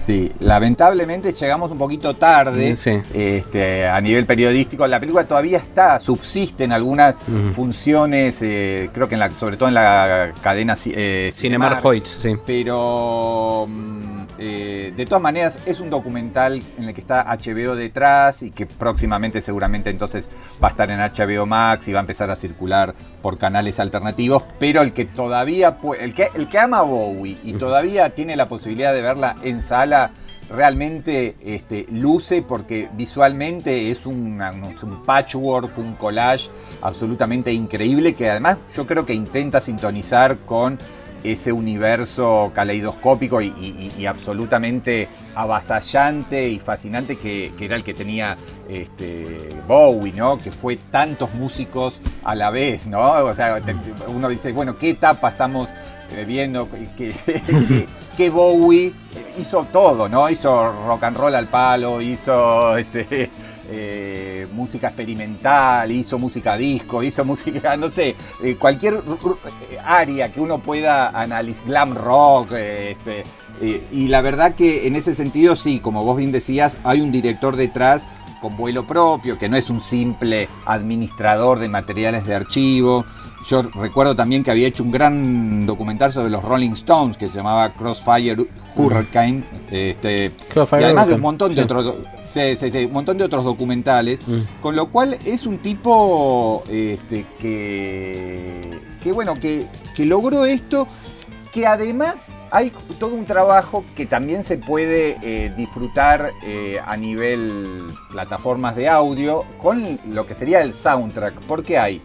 Sí, lamentablemente llegamos un poquito tarde, sí. este, a nivel periodístico. La película todavía está, subsiste en algunas mm. funciones, eh, creo que en la, sobre todo en la cadena eh, Cinemark, Cinemark sí. Pero eh, de todas maneras es un documental en el que está H B O detrás y que próximamente seguramente entonces va a estar en H B O Max y va a empezar a circular por canales alternativos, pero el que todavía el que, el que ama a Bowie y todavía tiene la posibilidad de verla en sala, realmente este, luce, porque visualmente es un, un patchwork, un collage absolutamente increíble, que además yo creo que intenta sintonizar con ese universo caleidoscópico y, y, y absolutamente avasallante y fascinante que, que era el que tenía este, Bowie, ¿no? Que fue tantos músicos a la vez, ¿no? O sea, uno dice, bueno, ¿qué etapa estamos viendo? Que, que, que Bowie hizo todo, ¿no? Hizo rock and roll al palo, hizo este, eh, música experimental, hizo música disco, hizo música, no sé, eh, cualquier área que uno pueda analizar, glam rock, eh, este, eh, y la verdad que en ese sentido sí, como vos bien decías, hay un director detrás con vuelo propio, que no es un simple administrador de materiales de archivo. Yo recuerdo también que había hecho un gran documental sobre los Rolling Stones que se llamaba Crossfire Hurricane, este, Crossfire y además de un montón de sí. otros sí, sí, sí, un montón de otros documentales, mm. con lo cual es un tipo este, que que bueno que, que logró esto, que además hay todo un trabajo que también se puede eh, disfrutar eh, a nivel plataformas de audio con lo que sería el soundtrack, porque hay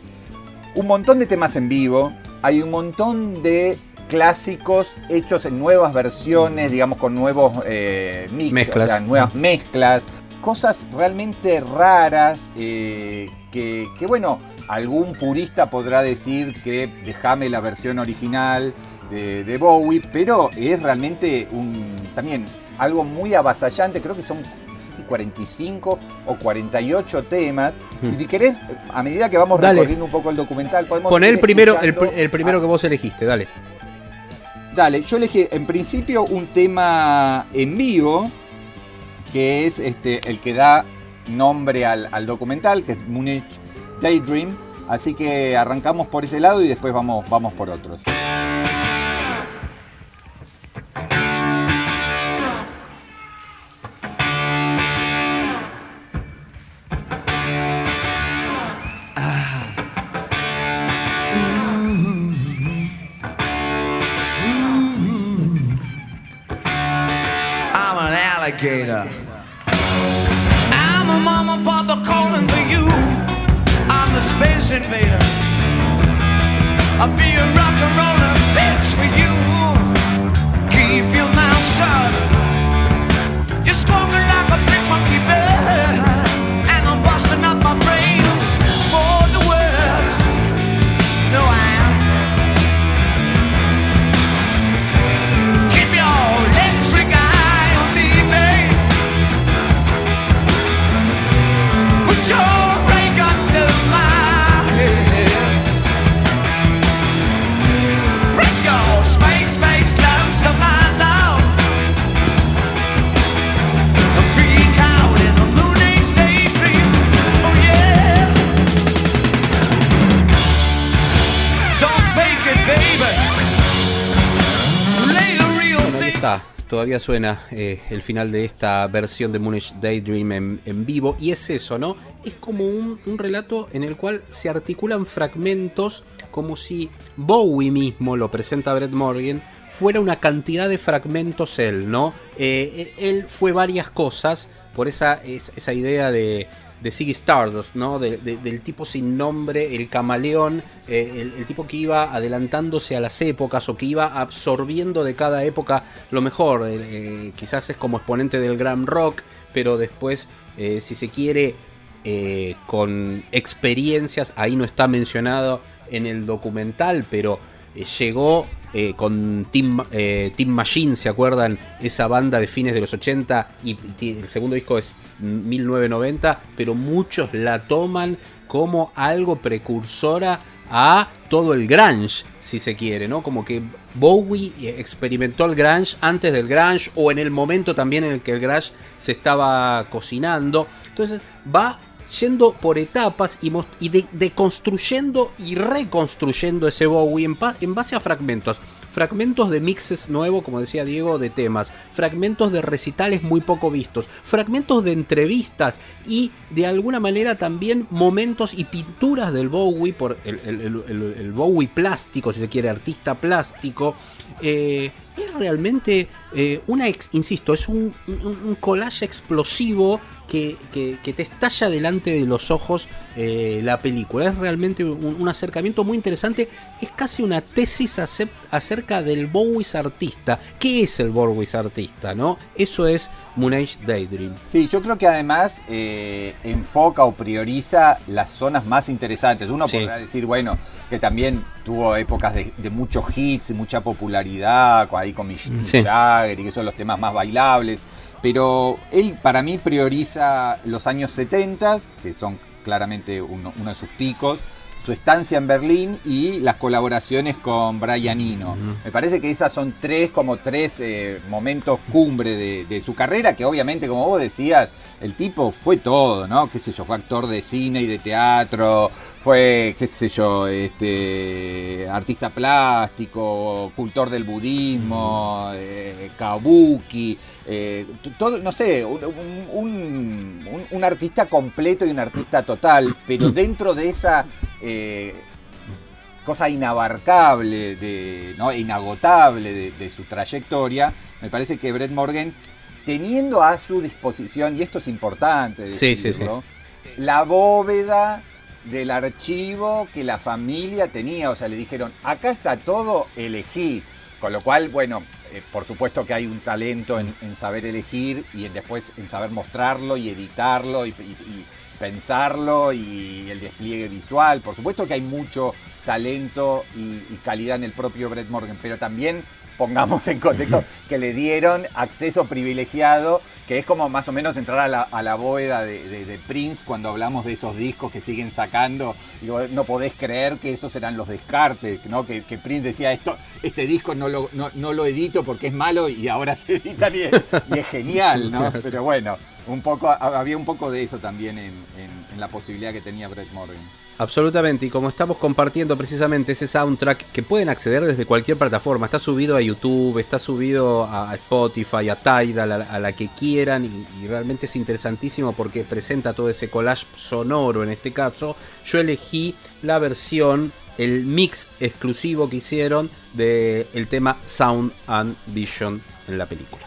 un montón de temas en vivo, hay un montón de clásicos hechos en nuevas versiones, digamos con nuevos eh, mix, mezclas. O sea, nuevas mezclas, cosas realmente raras eh, que, que bueno, algún purista podrá decir que déjame la versión original de, de Bowie, pero es realmente un también algo muy avasallante. Creo que son cuarenta y cinco o cuarenta y ocho temas. Y si querés, a medida que vamos dale. recorriendo un poco el documental, podemos poner el primero, el, el primero a... que vos elegiste, dale. Dale, yo elegí en principio un tema en vivo, que es este el que da nombre al, al documental, que es Moonage Daydream. Así que arrancamos por ese lado y después vamos, vamos por otros. Gator. I'm a mama, papa calling for you. I'm the space invader. I'll be a rock and roller bitch for you. Keep your mouth shut. You're smoking like a big monkey bear, and I'm busting up my brain for the world. No, I am. Keep your electric eye. Space close to my love. A freak out in a Moonage Daydream. Oh yeah. Don't fake it, baby. Lay the real thing. Todavía suena eh, el final de esta versión de Moonage Daydream en, en vivo, y es eso, ¿no? Es como un, un relato en el cual se articulan fragmentos, como si Bowie mismo, lo presenta Brett Morgan, fuera una cantidad de fragmentos él, ¿no? Eh, él fue varias cosas, por esa, esa idea de... de Ziggy Stardust, ¿no? De, de, del tipo sin nombre, el camaleón, eh, el, el tipo que iba adelantándose a las épocas o que iba absorbiendo de cada época lo mejor. Eh, eh, quizás es como exponente del glam rock, pero después, eh, si se quiere, eh, con experiencias, ahí no está mencionado en el documental, pero llegó eh, con Team, eh, Team Machine, ¿se acuerdan? Esa banda de fines de los ochenta, y el segundo disco es mil novecientos noventa, pero muchos la toman como algo precursora a todo el grunge, si se quiere, ¿no? Como que Bowie experimentó el grunge antes del grunge, o en el momento también en el que el grunge se estaba cocinando. Entonces va yendo por etapas y, most- y de- deconstruyendo y reconstruyendo ese Bowie en, pa- en base a fragmentos. Fragmentos de mixes nuevos, como decía Diego, de temas. Fragmentos de recitales muy poco vistos. Fragmentos de entrevistas y de alguna manera también momentos y pinturas del Bowie, por el, el, el, el Bowie plástico, si se quiere, artista plástico. Eh, es realmente eh, una, ex, insisto, es un, un, un collage explosivo que, que, que te estalla delante de los ojos eh, la película. Es realmente un, un acercamiento muy interesante. Es casi una tesis acept, acerca del Bowie artista. ¿Qué es el Bowie artista, no? Eso es Moonage Daydream. Sí, yo creo que además eh, enfoca o prioriza las zonas más interesantes. Uno sí. podrá decir, bueno, que también tuvo épocas de, de muchos hits y mucha popularidad, ahí con Mick sí. Jagger, y que son los temas más bailables. Pero él, para mí, prioriza los años setenta, que son claramente uno, uno de sus picos, su estancia en Berlín y las colaboraciones con Brian Eno. Uh-huh. Me parece que esas son tres, como tres eh, momentos cumbre de, de su carrera, que obviamente, como vos decías, el tipo fue todo, ¿no? Qué sé yo, fue actor de cine y de teatro, fue, qué sé yo, este artista plástico, cultor del budismo, uh-huh. eh, kabuki... Eh, todo, no sé, un, un, un, un artista completo y un artista total, pero dentro de esa eh, cosa inabarcable, de, ¿no? inagotable de, de su trayectoria, me parece que Brett Morgan, teniendo a su disposición, y esto es importante decirlo, sí, sí, sí. la bóveda del archivo que la familia tenía, o sea, le dijeron, acá está todo, elegí, con lo cual, bueno... Eh, por supuesto que hay un talento en, en saber elegir y en después en saber mostrarlo y editarlo y, y, y pensarlo y el despliegue visual. Por supuesto que hay mucho talento y, y calidad en el propio Brett Morgan, pero también pongamos en contexto que le dieron acceso privilegiado, que es como más o menos entrar a la, a la bóveda de, de, de Prince cuando hablamos de esos discos que siguen sacando. Digo, no podés creer que esos eran los descartes, ¿no? Que, que Prince decía, esto, este disco no lo, no, no lo edito porque es malo, y ahora se editan y es, y es genial, ¿no? Pero bueno, un poco, había un poco de eso también en, en, en la posibilidad que tenía Brett Morgan. Absolutamente, y como estamos compartiendo precisamente ese soundtrack que pueden acceder desde cualquier plataforma, está subido a YouTube, está subido a Spotify, a Tidal, a la, a la que quieran, y, y realmente es interesantísimo porque presenta todo ese collage sonoro. En este caso, yo elegí la versión, el mix exclusivo que hicieron del tema Sound and Vision en la película.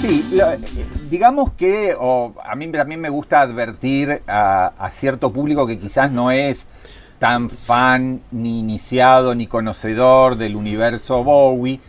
Sí, lo, digamos que o a mí también me gusta advertir a, a cierto público que quizás no es tan fan, ni iniciado, ni conocedor del universo Bowie,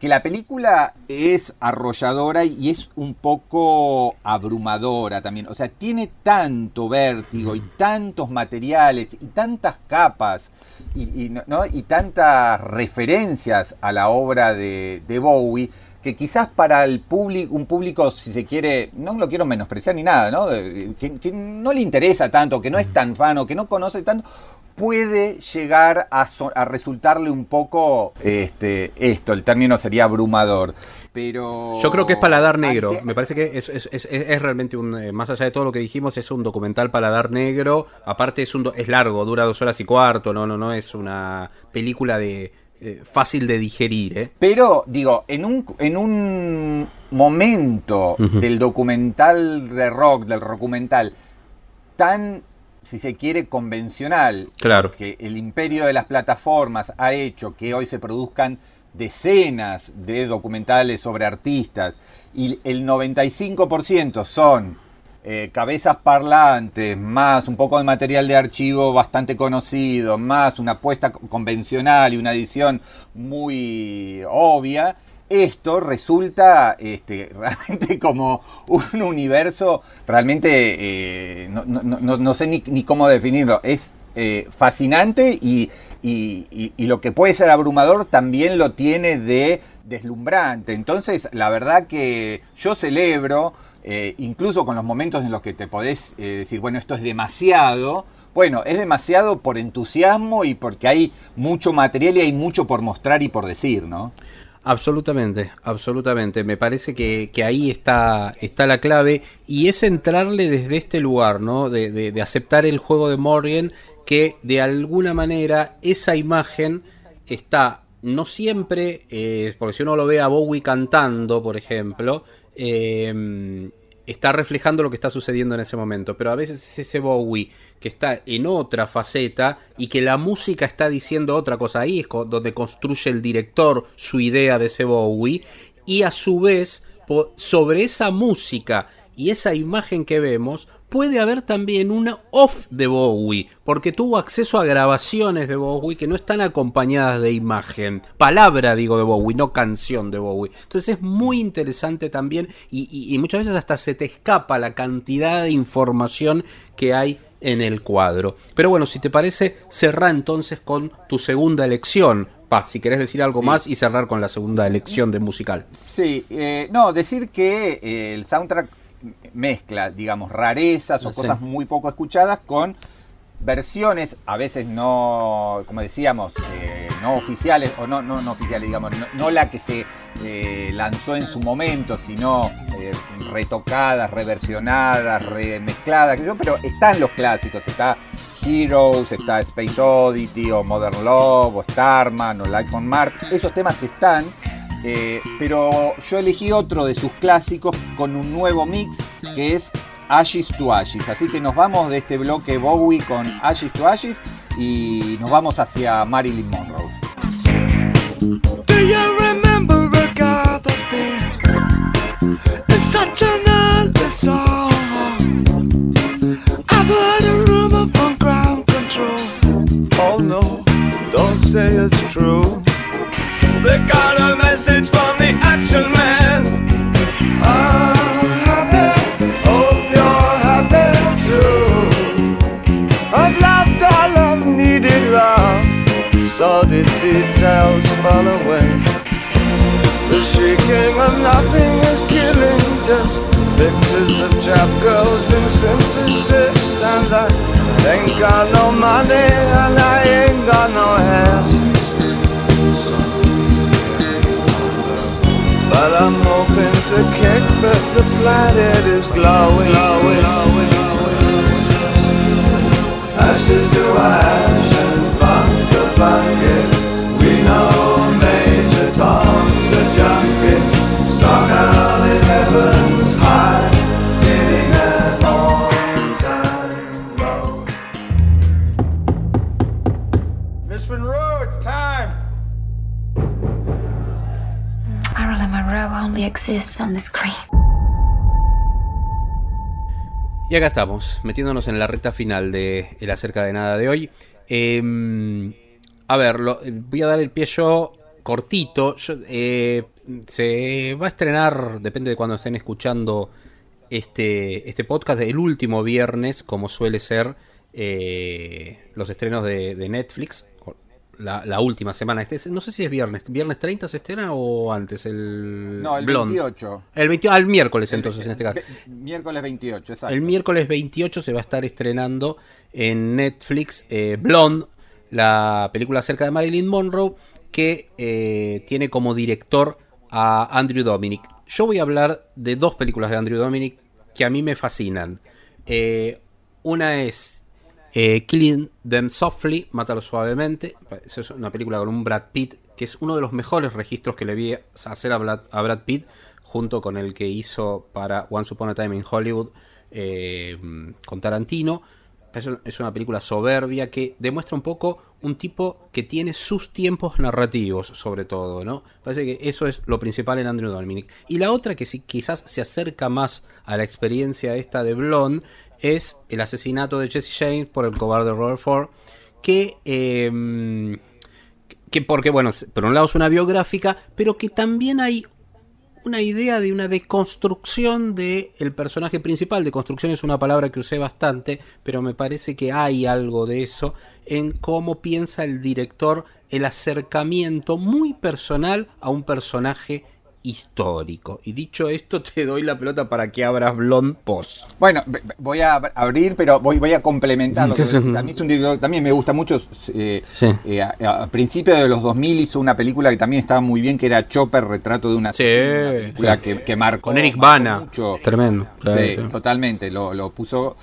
que la película es arrolladora y es un poco abrumadora también. O sea, tiene tanto vértigo y tantos materiales y tantas capas y, y, ¿no? y tantas referencias a la obra de, de Bowie, que quizás para el público, un público, si se quiere, no lo quiero menospreciar ni nada, ¿no? Que, que no le interesa tanto, que no es tan fan o que no conoce tanto, puede llegar a, so- a resultarle un poco este, esto, el término sería abrumador. Pero yo creo que es paladar negro. Ante... Me parece que es, es, es, es realmente un, más allá de todo lo que dijimos, es un documental paladar negro. Aparte es un do- es largo, dura dos horas y cuarto, no, no, no es una película de eh, fácil de digerir, ¿eh? Pero, digo, en un en un momento uh-huh. del documental de rock, del rockumental, tan, si se quiere, convencional, claro, que el imperio de las plataformas ha hecho que hoy se produzcan decenas de documentales sobre artistas y el noventa y cinco por ciento son eh, cabezas parlantes, más un poco de material de archivo bastante conocido, más una apuesta convencional y una edición muy obvia. Esto resulta este, realmente como un universo, realmente eh, no, no, no, no sé ni, ni cómo definirlo, es eh, fascinante y, y, y, y lo que puede ser abrumador también lo tiene de deslumbrante. Entonces, la verdad que yo celebro, eh, incluso con los momentos en los que te podés eh, decir, bueno, esto es demasiado. Bueno, es demasiado por entusiasmo y porque hay mucho material y hay mucho por mostrar y por decir, ¿no? Absolutamente, absolutamente. Me parece que, que ahí está, está la clave y es entrarle desde este lugar, ¿no? De, de, de aceptar el juego de Morgan, que de alguna manera esa imagen está, no siempre, eh, porque si uno lo ve a Bowie cantando, por ejemplo, eh, está reflejando lo que está sucediendo en ese momento, pero a veces es ese Bowie que está en otra faceta y que la música está diciendo otra cosa. Ahí es donde construye el director su idea de ese Bowie y a su vez sobre esa música y esa imagen que vemos puede haber también una off de Bowie, porque tuvo acceso a grabaciones de Bowie que no están acompañadas de imagen, palabra digo de Bowie, no canción de Bowie. Entonces es muy interesante también y, y, y muchas veces hasta se te escapa la cantidad de información que hay en el cuadro. Pero bueno, si te parece, cerrá entonces con tu segunda elección, Paz, si querés decir algo sí. más y cerrar con la segunda elección de musical. Sí, eh, no, decir que eh, el soundtrack mezcla, digamos, rarezas o sí. cosas muy poco escuchadas con versiones, a veces no, como decíamos, eh, no oficiales, o no, no, no oficiales, digamos, no, no la que se eh, lanzó en su momento, sino eh, retocadas, reversionadas, remezcladas, pero están los clásicos, está Heroes, está Space Oddity, o Modern Love, o Starman, o Life on Mars, esos temas están. Eh, pero yo elegí otro de sus clásicos con un nuevo mix que es Ashes to Ashes. Así que nos vamos de este bloque Bowie con Ashes to Ashes y nos vamos hacia Marilyn Monroe. Do you remember a girl that's been in such an early song? I've heard a rumor from ground control. Oh no, don't say it's true. They got a message from the action man. I'm happy, hope you're happy too. I've loved all I've needed love, saw the details fall away. The shrieking of nothing is killing, just pictures of trap girls in synthesis. And I ain't got no money and I ain't got no hair, but I'm hoping to kick, but the flathead is glowing, glowing, glowing, glowing. Ashes to ash and funk to funk it. We know Major Tom to junk it. Strung out in heaven's high, hitting that long-time low. Miss Monroe, it's time. Marilyn Monroe only exists on the screen. Y acá estamos, metiéndonos en la recta final de el Acerca de Nada de hoy. Eh, a ver, lo, voy a dar el pie yo cortito. Yo, eh, se va a estrenar, depende de cuando estén escuchando este, este podcast, el último viernes, como suele ser, eh, los estrenos de, de Netflix. la, la última semana. Este, no sé si es viernes. ¿Viernes treinta se estrena o antes? El no, el Blonde. veintiocho. El veintiocho, al ah, miércoles entonces, el, el, en este caso. Miércoles veintiocho, exacto. El miércoles veintiocho se va a estar estrenando en Netflix eh, Blonde, la película acerca de Marilyn Monroe, que eh, tiene como director a Andrew Dominik. Yo voy a hablar de dos películas de Andrew Dominik que a mí me fascinan. Eh, una es eh, Killing Them Softly, Mátalo Suavemente. Es una película con un Brad Pitt, que es uno de los mejores registros que le vi hacer a Brad, a Brad Pitt, junto con el que hizo para Once Upon a Time in Hollywood eh, con Tarantino. Es una película soberbia que demuestra un poco un tipo que tiene sus tiempos narrativos, sobre todo, ¿no? Parece que eso es lo principal en Andrew Dominik. Y la otra que sí, quizás se acerca más a la experiencia esta de Blonde, es el asesinato de Jesse James por el cobarde Robert Ford, que, eh, que porque, bueno, por un lado es una biográfica, pero que también hay una idea de una deconstrucción del personaje principal. Deconstrucción es una palabra que usé bastante, pero me parece que hay algo de eso en cómo piensa el director el acercamiento muy personal a un personaje histórico. Y dicho esto, te doy la pelota para que abras Blonde Post. Bueno, voy a abrir, pero voy, voy a complementar. También es un director, también me gusta mucho. Eh, sí. eh, a, a principios de los dos mil hizo una película que también estaba muy bien, que era Chopper, Retrato de una asesina, sí, película sí. Que, que marcó. Con Eric Bana. Tremendo. Claro, sí, sí, totalmente. Lo, lo puso...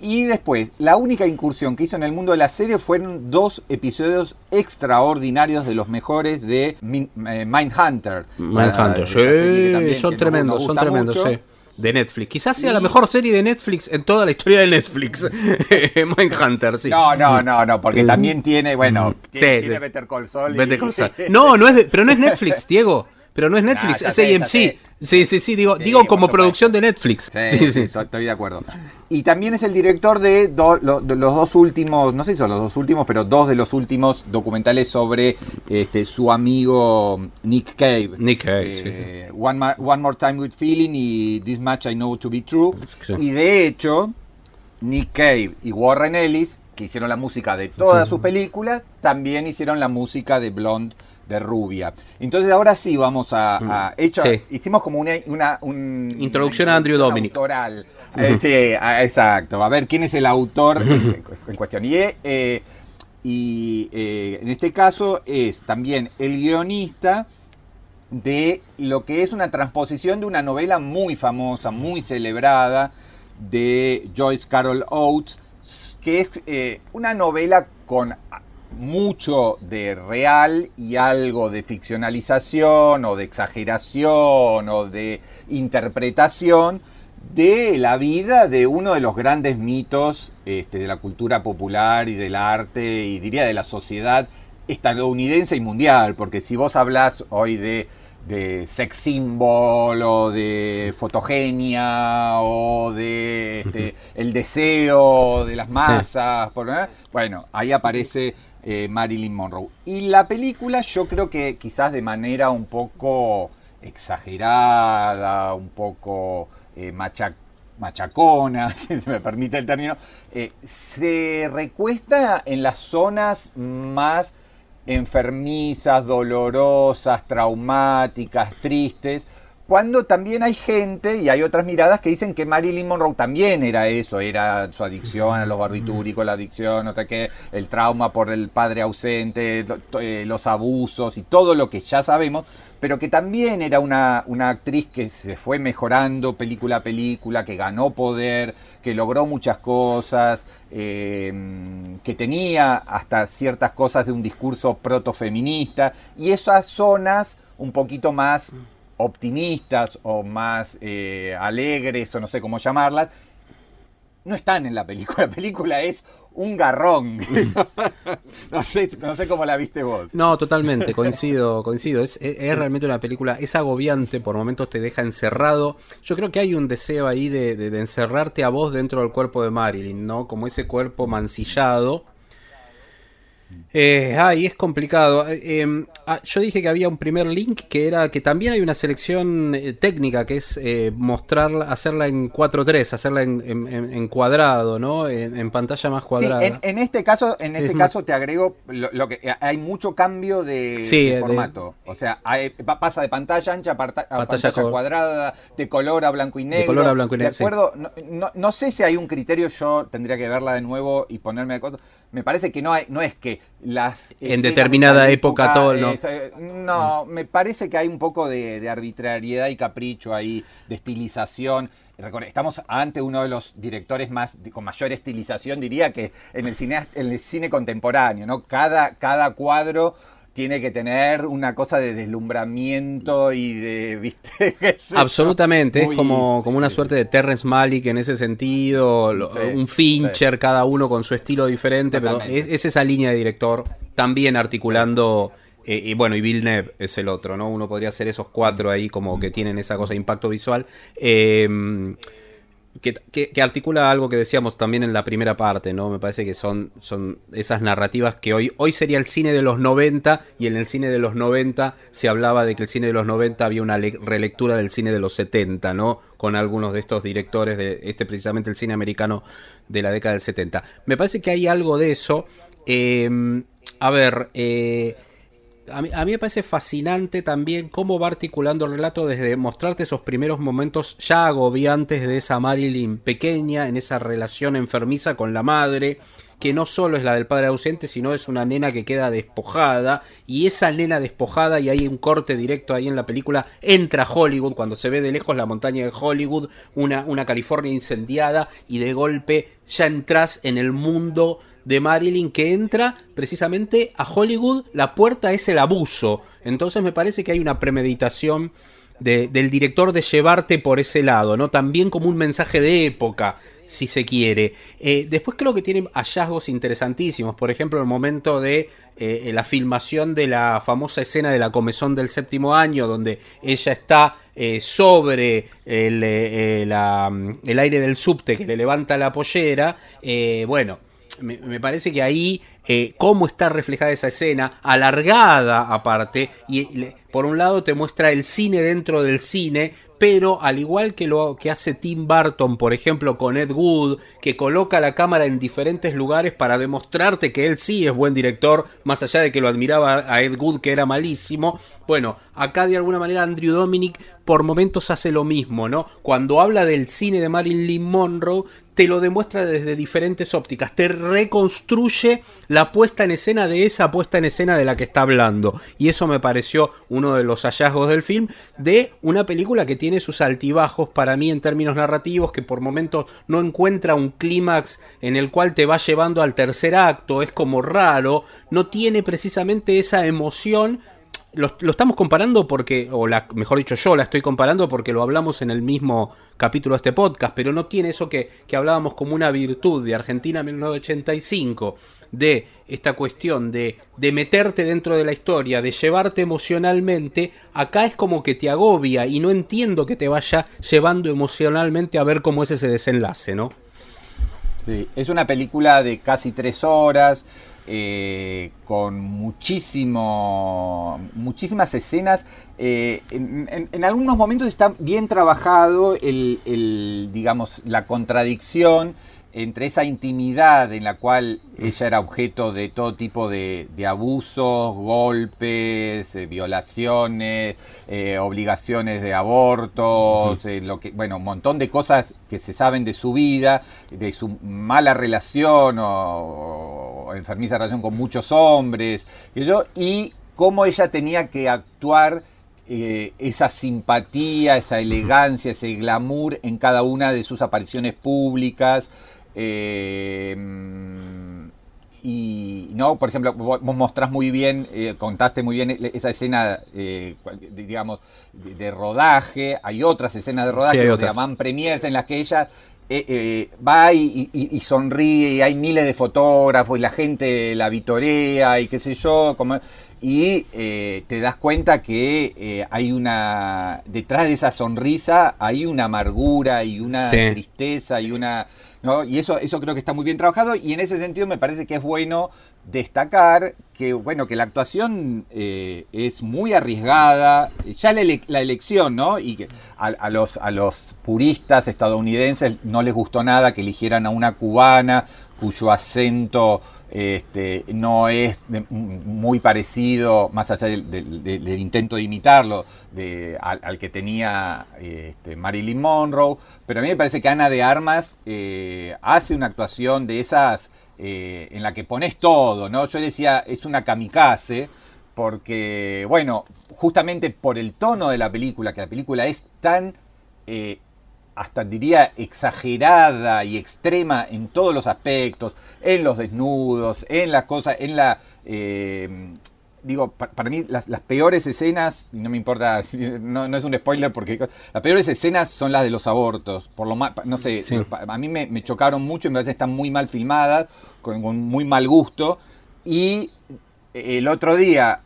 Y después, la única incursión que hizo en el mundo de la serie fueron dos episodios extraordinarios de los mejores de Min, eh, Mindhunter. Mindhunter, sí, también, son tremendos, son tremendos, sí. De Netflix. Quizás sea y... la mejor serie de Netflix en toda la historia de Netflix. Mindhunter, sí. No, no, no, no, porque también tiene, bueno, tiene, sí, tiene sí. Better Call Saul. Y... Better Call Saul. No, no es de, pero no es Netflix, Diego. Pero no es Netflix, nah, es A M C. Sé, sí, sí, sí, digo, sí, digo como producción de Netflix. Sí, sí, sí, estoy de acuerdo. Y también es el director de, do, lo, de los dos últimos, no sé si son los dos últimos, pero dos de los últimos documentales sobre este, su amigo Nick Cave. Nick Cave, eh, sí. sí. One, Ma- One More Time With Feeling y This Much I Know To Be True. Sí. Y de hecho, Nick Cave y Warren Ellis, que hicieron la música de todas sí. sus películas, también hicieron la música de Blonde, de Rubia. Entonces ahora sí vamos a... a hecho, sí. Hicimos como una... una un, introducción una a Andrew Dominik. Autoral. Uh-huh. Eh, sí, a, exacto. A ver quién es el autor en, en cuestión. Y, eh, y eh, en este caso es también el guionista de lo que es una transposición de una novela muy famosa, muy celebrada, de Joyce Carol Oates, que es eh, una novela con... mucho de real y algo de ficcionalización o de exageración o de interpretación de la vida de uno de los grandes mitos este, de la cultura popular y del arte y diría de la sociedad estadounidense y mundial, porque si vos hablás hoy de, de sex symbol o de fotogenia o de este, el deseo de las masas, sí. por, ¿eh? bueno, ahí aparece Eh, Marilyn Monroe. Y la película yo creo que quizás de manera un poco exagerada, un poco eh, macha- machacona, si se me permite el término, eh, se recuesta en las zonas más enfermizas, dolorosas, traumáticas, tristes, cuando también hay gente y hay otras miradas que dicen que Marilyn Monroe también era eso, era su adicción a los barbitúricos, la adicción, o sea que el trauma por el padre ausente, los abusos y todo lo que ya sabemos, pero que también era una, una actriz que se fue mejorando película a película, que ganó poder, que logró muchas cosas, eh, que tenía hasta ciertas cosas de un discurso protofeminista, y esas zonas un poquito más... optimistas o más eh, alegres o no sé cómo llamarlas, no están en la película. La película es un garrón. no, sé, no sé cómo la viste vos. No, totalmente, coincido. coincido. Es, es, es realmente una película, es agobiante, por momentos te deja encerrado. Yo creo que hay un deseo ahí de, de, de encerrarte a vos dentro del cuerpo de Marilyn, ¿no? Como ese cuerpo mancillado. Eh, ah, y es complicado. Eh, ah, yo dije que había un primer link que era que también hay una selección eh, técnica que es eh, mostrarla, hacerla en cuatro tres, hacerla en, en, en cuadrado, ¿no? En, en pantalla más cuadrada. Sí, en, en este caso, en este es caso más... te agrego lo, lo que hay mucho cambio de, sí, de formato. De... O sea, hay, pasa de pantalla ancha a, parta, a pantalla, pantalla cuadrada, de color a blanco y negro. De color a blanco y negro. De acuerdo, sí. no, no, no sé si hay un criterio, yo tendría que verla de nuevo y ponerme de acuerdo. Me parece que no hay, no es que las en determinada época, época todo no. Eh, no, me parece que hay un poco de, de arbitrariedad y capricho ahí, de estilización. Estamos ante uno de los directores más con mayor estilización, diría que en el cine, en el cine contemporáneo, ¿no? Cada, cada cuadro tiene que tener una cosa de deslumbramiento y de... ¿viste? Es absolutamente, muy, es como, como una suerte de Terrence Malick en ese sentido, sí, un Fincher, sí, cada uno con su estilo diferente, pero es, es esa línea de director también articulando, eh, y bueno, y Villeneuve es el otro, ¿no? Uno podría hacer esos cuatro ahí como que tienen esa cosa de impacto visual, eh, Que, que, que articula algo que decíamos también en la primera parte, ¿no? Me parece que son, son esas narrativas que hoy, hoy sería el cine de los noventa, y en el cine de los noventa se hablaba de que el cine de los noventa había una le- relectura del cine de los setenta, ¿no? Con algunos de estos directores de este, precisamente el cine americano de la década del setenta. Me parece que hay algo de eso. Eh, a ver... Eh, A mí, a mí me parece fascinante también cómo va articulando el relato desde mostrarte esos primeros momentos ya agobiantes de esa Marilyn pequeña, en esa relación enfermiza con la madre, que no solo es la del padre ausente, sino es una nena que queda despojada, y esa nena despojada, y hay un corte directo ahí en la película, entra a Hollywood, cuando se ve de lejos la montaña de Hollywood, una, una California incendiada, y de golpe ya entras en el mundo de Marilyn, que entra precisamente a Hollywood, la puerta es el abuso. Entonces me parece que hay una premeditación de, del director de llevarte por ese lado, ¿no? También como un mensaje de época, si se quiere. Eh, después creo que tiene hallazgos interesantísimos. Por ejemplo, el momento de eh, la filmación de la famosa escena de la comezón del séptimo año, donde ella está eh, sobre el, eh, la, el aire del subte que le levanta la pollera. Eh, bueno... Me, me parece que ahí, eh, cómo está reflejada esa escena, alargada aparte, y le, por un lado te muestra el cine dentro del cine, pero al igual que lo que hace Tim Burton, por ejemplo, con Ed Wood, que coloca la cámara en diferentes lugares para demostrarte que él sí es buen director, más allá de que lo admiraba a Ed Wood, que era malísimo. Bueno, acá de alguna manera Andrew Dominik por momentos hace lo mismo, ¿no? Cuando habla del cine de Marilyn Monroe, te lo demuestra desde diferentes ópticas, te reconstruye la puesta en escena de esa puesta en escena de la que está hablando. Y eso me pareció uno de los hallazgos del film, de una película que tiene sus altibajos para mí en términos narrativos, que por momentos no encuentra un clímax en el cual te va llevando al tercer acto, es como raro, no tiene precisamente esa emoción. Lo, lo estamos comparando porque, o la, mejor dicho yo la estoy comparando porque lo hablamos en el mismo capítulo de este podcast, pero no tiene eso que, que hablábamos como una virtud de Argentina mil novecientos ochenta y cinco, de esta cuestión de, de meterte dentro de la historia, de llevarte emocionalmente. Acá es como que te agobia y no entiendo que te vaya llevando emocionalmente a ver cómo es ese desenlace, ¿no? Sí, es una película de casi tres horas, Eh, con muchísimo, muchísimas escenas. Eh, en, en, en algunos momentos está bien trabajado el, el, digamos, la contradicción entre esa intimidad en la cual ella era objeto de todo tipo de, de abusos, golpes, eh, violaciones, eh, obligaciones de abortos, uh-huh. eh, lo que, bueno, un montón de cosas que se saben de su vida, de su mala relación o, o enfermiza relación con muchos hombres, y cómo ella tenía que actuar. Eh, esa simpatía, esa elegancia, ese glamour en cada una de sus apariciones públicas. Eh, y no, por ejemplo, vos mostrás muy bien, eh, contaste muy bien esa escena, eh, digamos, de, de rodaje. Hay otras escenas de rodaje, sí, de avant-premières, en las que ella eh, eh, va y, y, y sonríe, y hay miles de fotógrafos, y la gente la vitorea, y qué sé yo, como... y eh, te das cuenta que eh, hay una, detrás de esa sonrisa hay una amargura y una sí. tristeza y una, ¿no? Y eso, eso creo que está muy bien trabajado, y en ese sentido me parece que es bueno destacar que, bueno, que la actuación eh, es muy arriesgada, ya la, ele- la elección, ¿no? Y que a, a, los, a los puristas estadounidenses no les gustó nada que eligieran a una cubana cuyo acento este, no es de, muy parecido, más allá del, del, del intento de imitarlo, de, al, al que tenía este, Marilyn Monroe. Pero a mí me parece que Ana de Armas eh, hace una actuación de esas eh, en la que pones todo, ¿no? Yo decía, es una kamikaze, porque, bueno, justamente por el tono de la película, que la película es tan... Eh, hasta diría exagerada y extrema en todos los aspectos, en los desnudos, en las cosas, en la... Eh, digo, para, para mí las, las peores escenas, no me importa, no, no es un spoiler, porque las peores escenas son las de los abortos, por lo más, no sé, sí. a mí me, me chocaron mucho, y me parece que están muy mal filmadas, con, con muy mal gusto, y el otro día,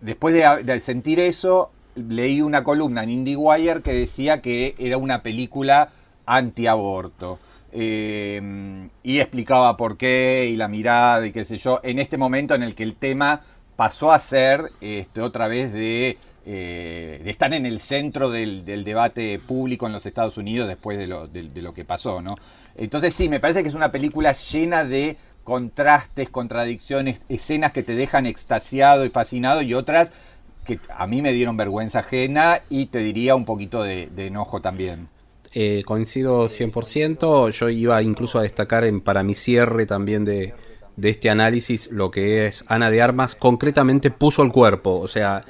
después de, de sentir eso, leí una columna en IndieWire que decía que era una película antiaborto. Eh, y explicaba por qué, y la mirada, y qué sé yo, en este momento en el que el tema pasó a ser este, otra vez de, eh, de estar en el centro del, del debate público en los Estados Unidos después de lo, de, de lo que pasó, ¿no? Entonces sí, me parece que es una película llena de contrastes, contradicciones, escenas que te dejan extasiado y fascinado, y otras que a mí me dieron vergüenza ajena y te diría un poquito de, de enojo también. Eh, coincido cien por ciento, yo iba incluso a destacar en, para mi cierre también de, de este análisis, lo que es Ana de Armas, concretamente puso el cuerpo, o sea,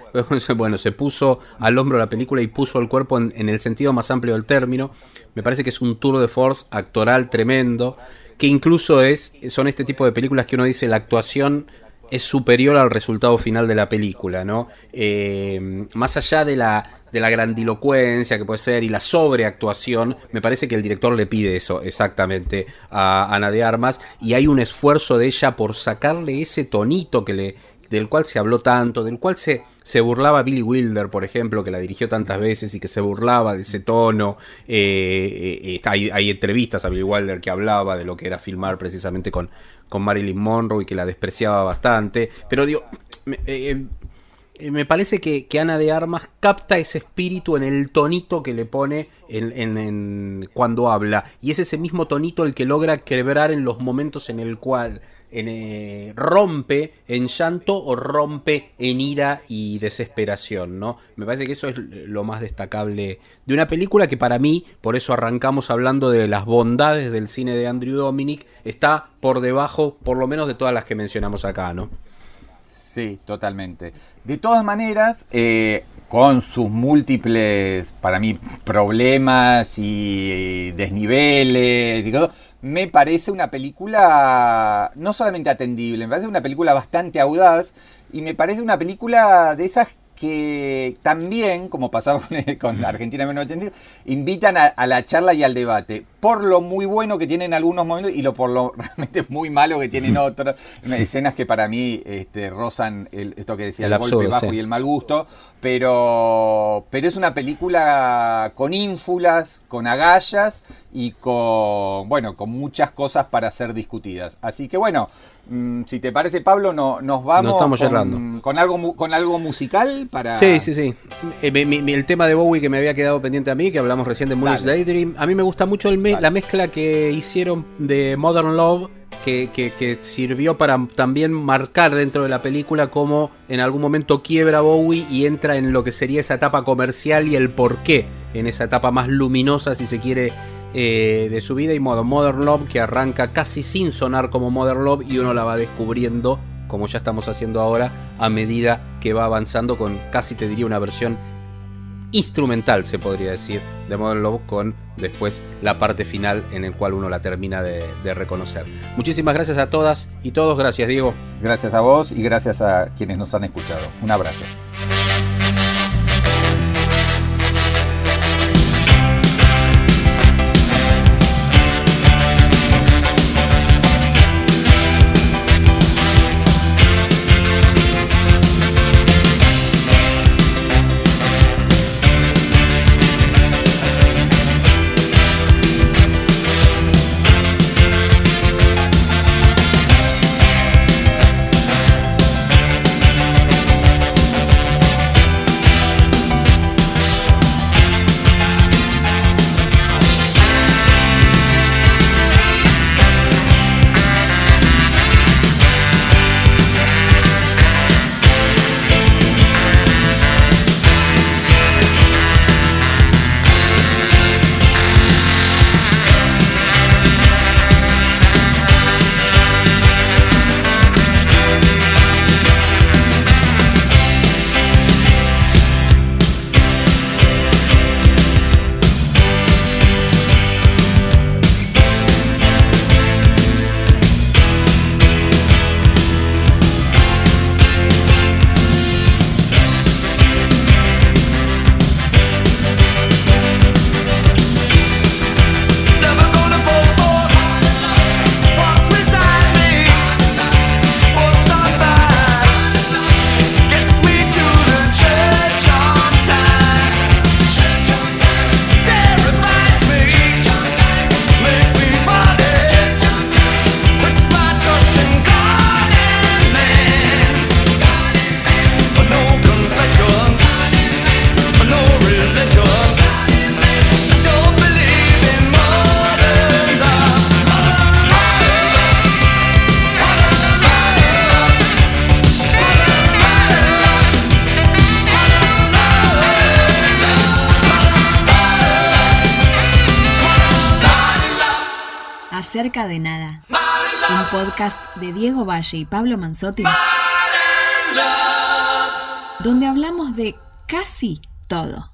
bueno, se puso al hombro la película y puso el cuerpo en, en el sentido más amplio del término. Me parece que es un tour de force actoral tremendo, que incluso es son este tipo de películas que uno dice la actuación es superior al resultado final de la película, ¿no? Eh, más allá de la, de la grandilocuencia que puede ser y la sobreactuación, me parece que el director le pide eso exactamente a Ana de Armas, y hay un esfuerzo de ella por sacarle ese tonito que le, del cual se habló tanto, del cual se, se burlaba Billy Wilder, por ejemplo, que la dirigió tantas veces y que se burlaba de ese tono. Eh, eh, hay, hay entrevistas a Billy Wilder que hablaba de lo que era filmar precisamente con, con Marilyn Monroe y que la despreciaba bastante. Pero digo, me, eh, me parece que, que Ana de Armas capta ese espíritu en el tonito que le pone en, en, en cuando habla. Y es ese mismo tonito el que logra quebrar en los momentos en el cual... En, eh, rompe en llanto o rompe en ira y desesperación, ¿no? Me parece que eso es lo más destacable de una película que para mí, por eso arrancamos hablando de las bondades del cine de Andrew Dominik, está por debajo, por lo menos, de todas las que mencionamos acá, ¿no? Sí, totalmente. De todas maneras, eh, con sus múltiples, para mí, problemas y desniveles y todo, me parece una película no solamente atendible, me parece una película bastante audaz, y me parece una película de esas que también, como pasaba con Argentina mil novecientos ochenta y cinco, invitan a, a la charla y al debate, por lo muy bueno que tienen algunos momentos y lo por lo realmente muy malo que tienen otros. Escenas que para mí este, rozan el, esto que decía, el, el absurdo, golpe bajo sí. y el mal gusto, pero, pero es una película con ínfulas, con agallas y con, bueno, con muchas cosas para ser discutidas. Así que bueno, si te parece, Pablo, no, nos vamos no con, con, algo, con algo musical para... Sí, sí, sí. El, mi, el tema de Bowie que me había quedado pendiente a mí, que hablamos recién de Moonage Daydream. A mí me gusta mucho el me, la mezcla que hicieron de Modern Love, que, que, que sirvió para también marcar dentro de la película cómo en algún momento quiebra Bowie y entra en lo que sería esa etapa comercial y el porqué en esa etapa más luminosa, si se quiere... Eh, de su vida, y modo Modern Love, que arranca casi sin sonar como Modern Love y uno la va descubriendo, como ya estamos haciendo ahora, a medida que va avanzando, con casi te diría una versión instrumental, se podría decir, de Modern Love, con después la parte final en el cual uno la termina de, de reconocer. Muchísimas gracias a todas y todos. Gracias, Diego. Gracias a vos y gracias a quienes nos han escuchado. Un abrazo. Cerca de Nada, un podcast de Diego Valle y Pablo Manzotti, donde hablamos de casi todo.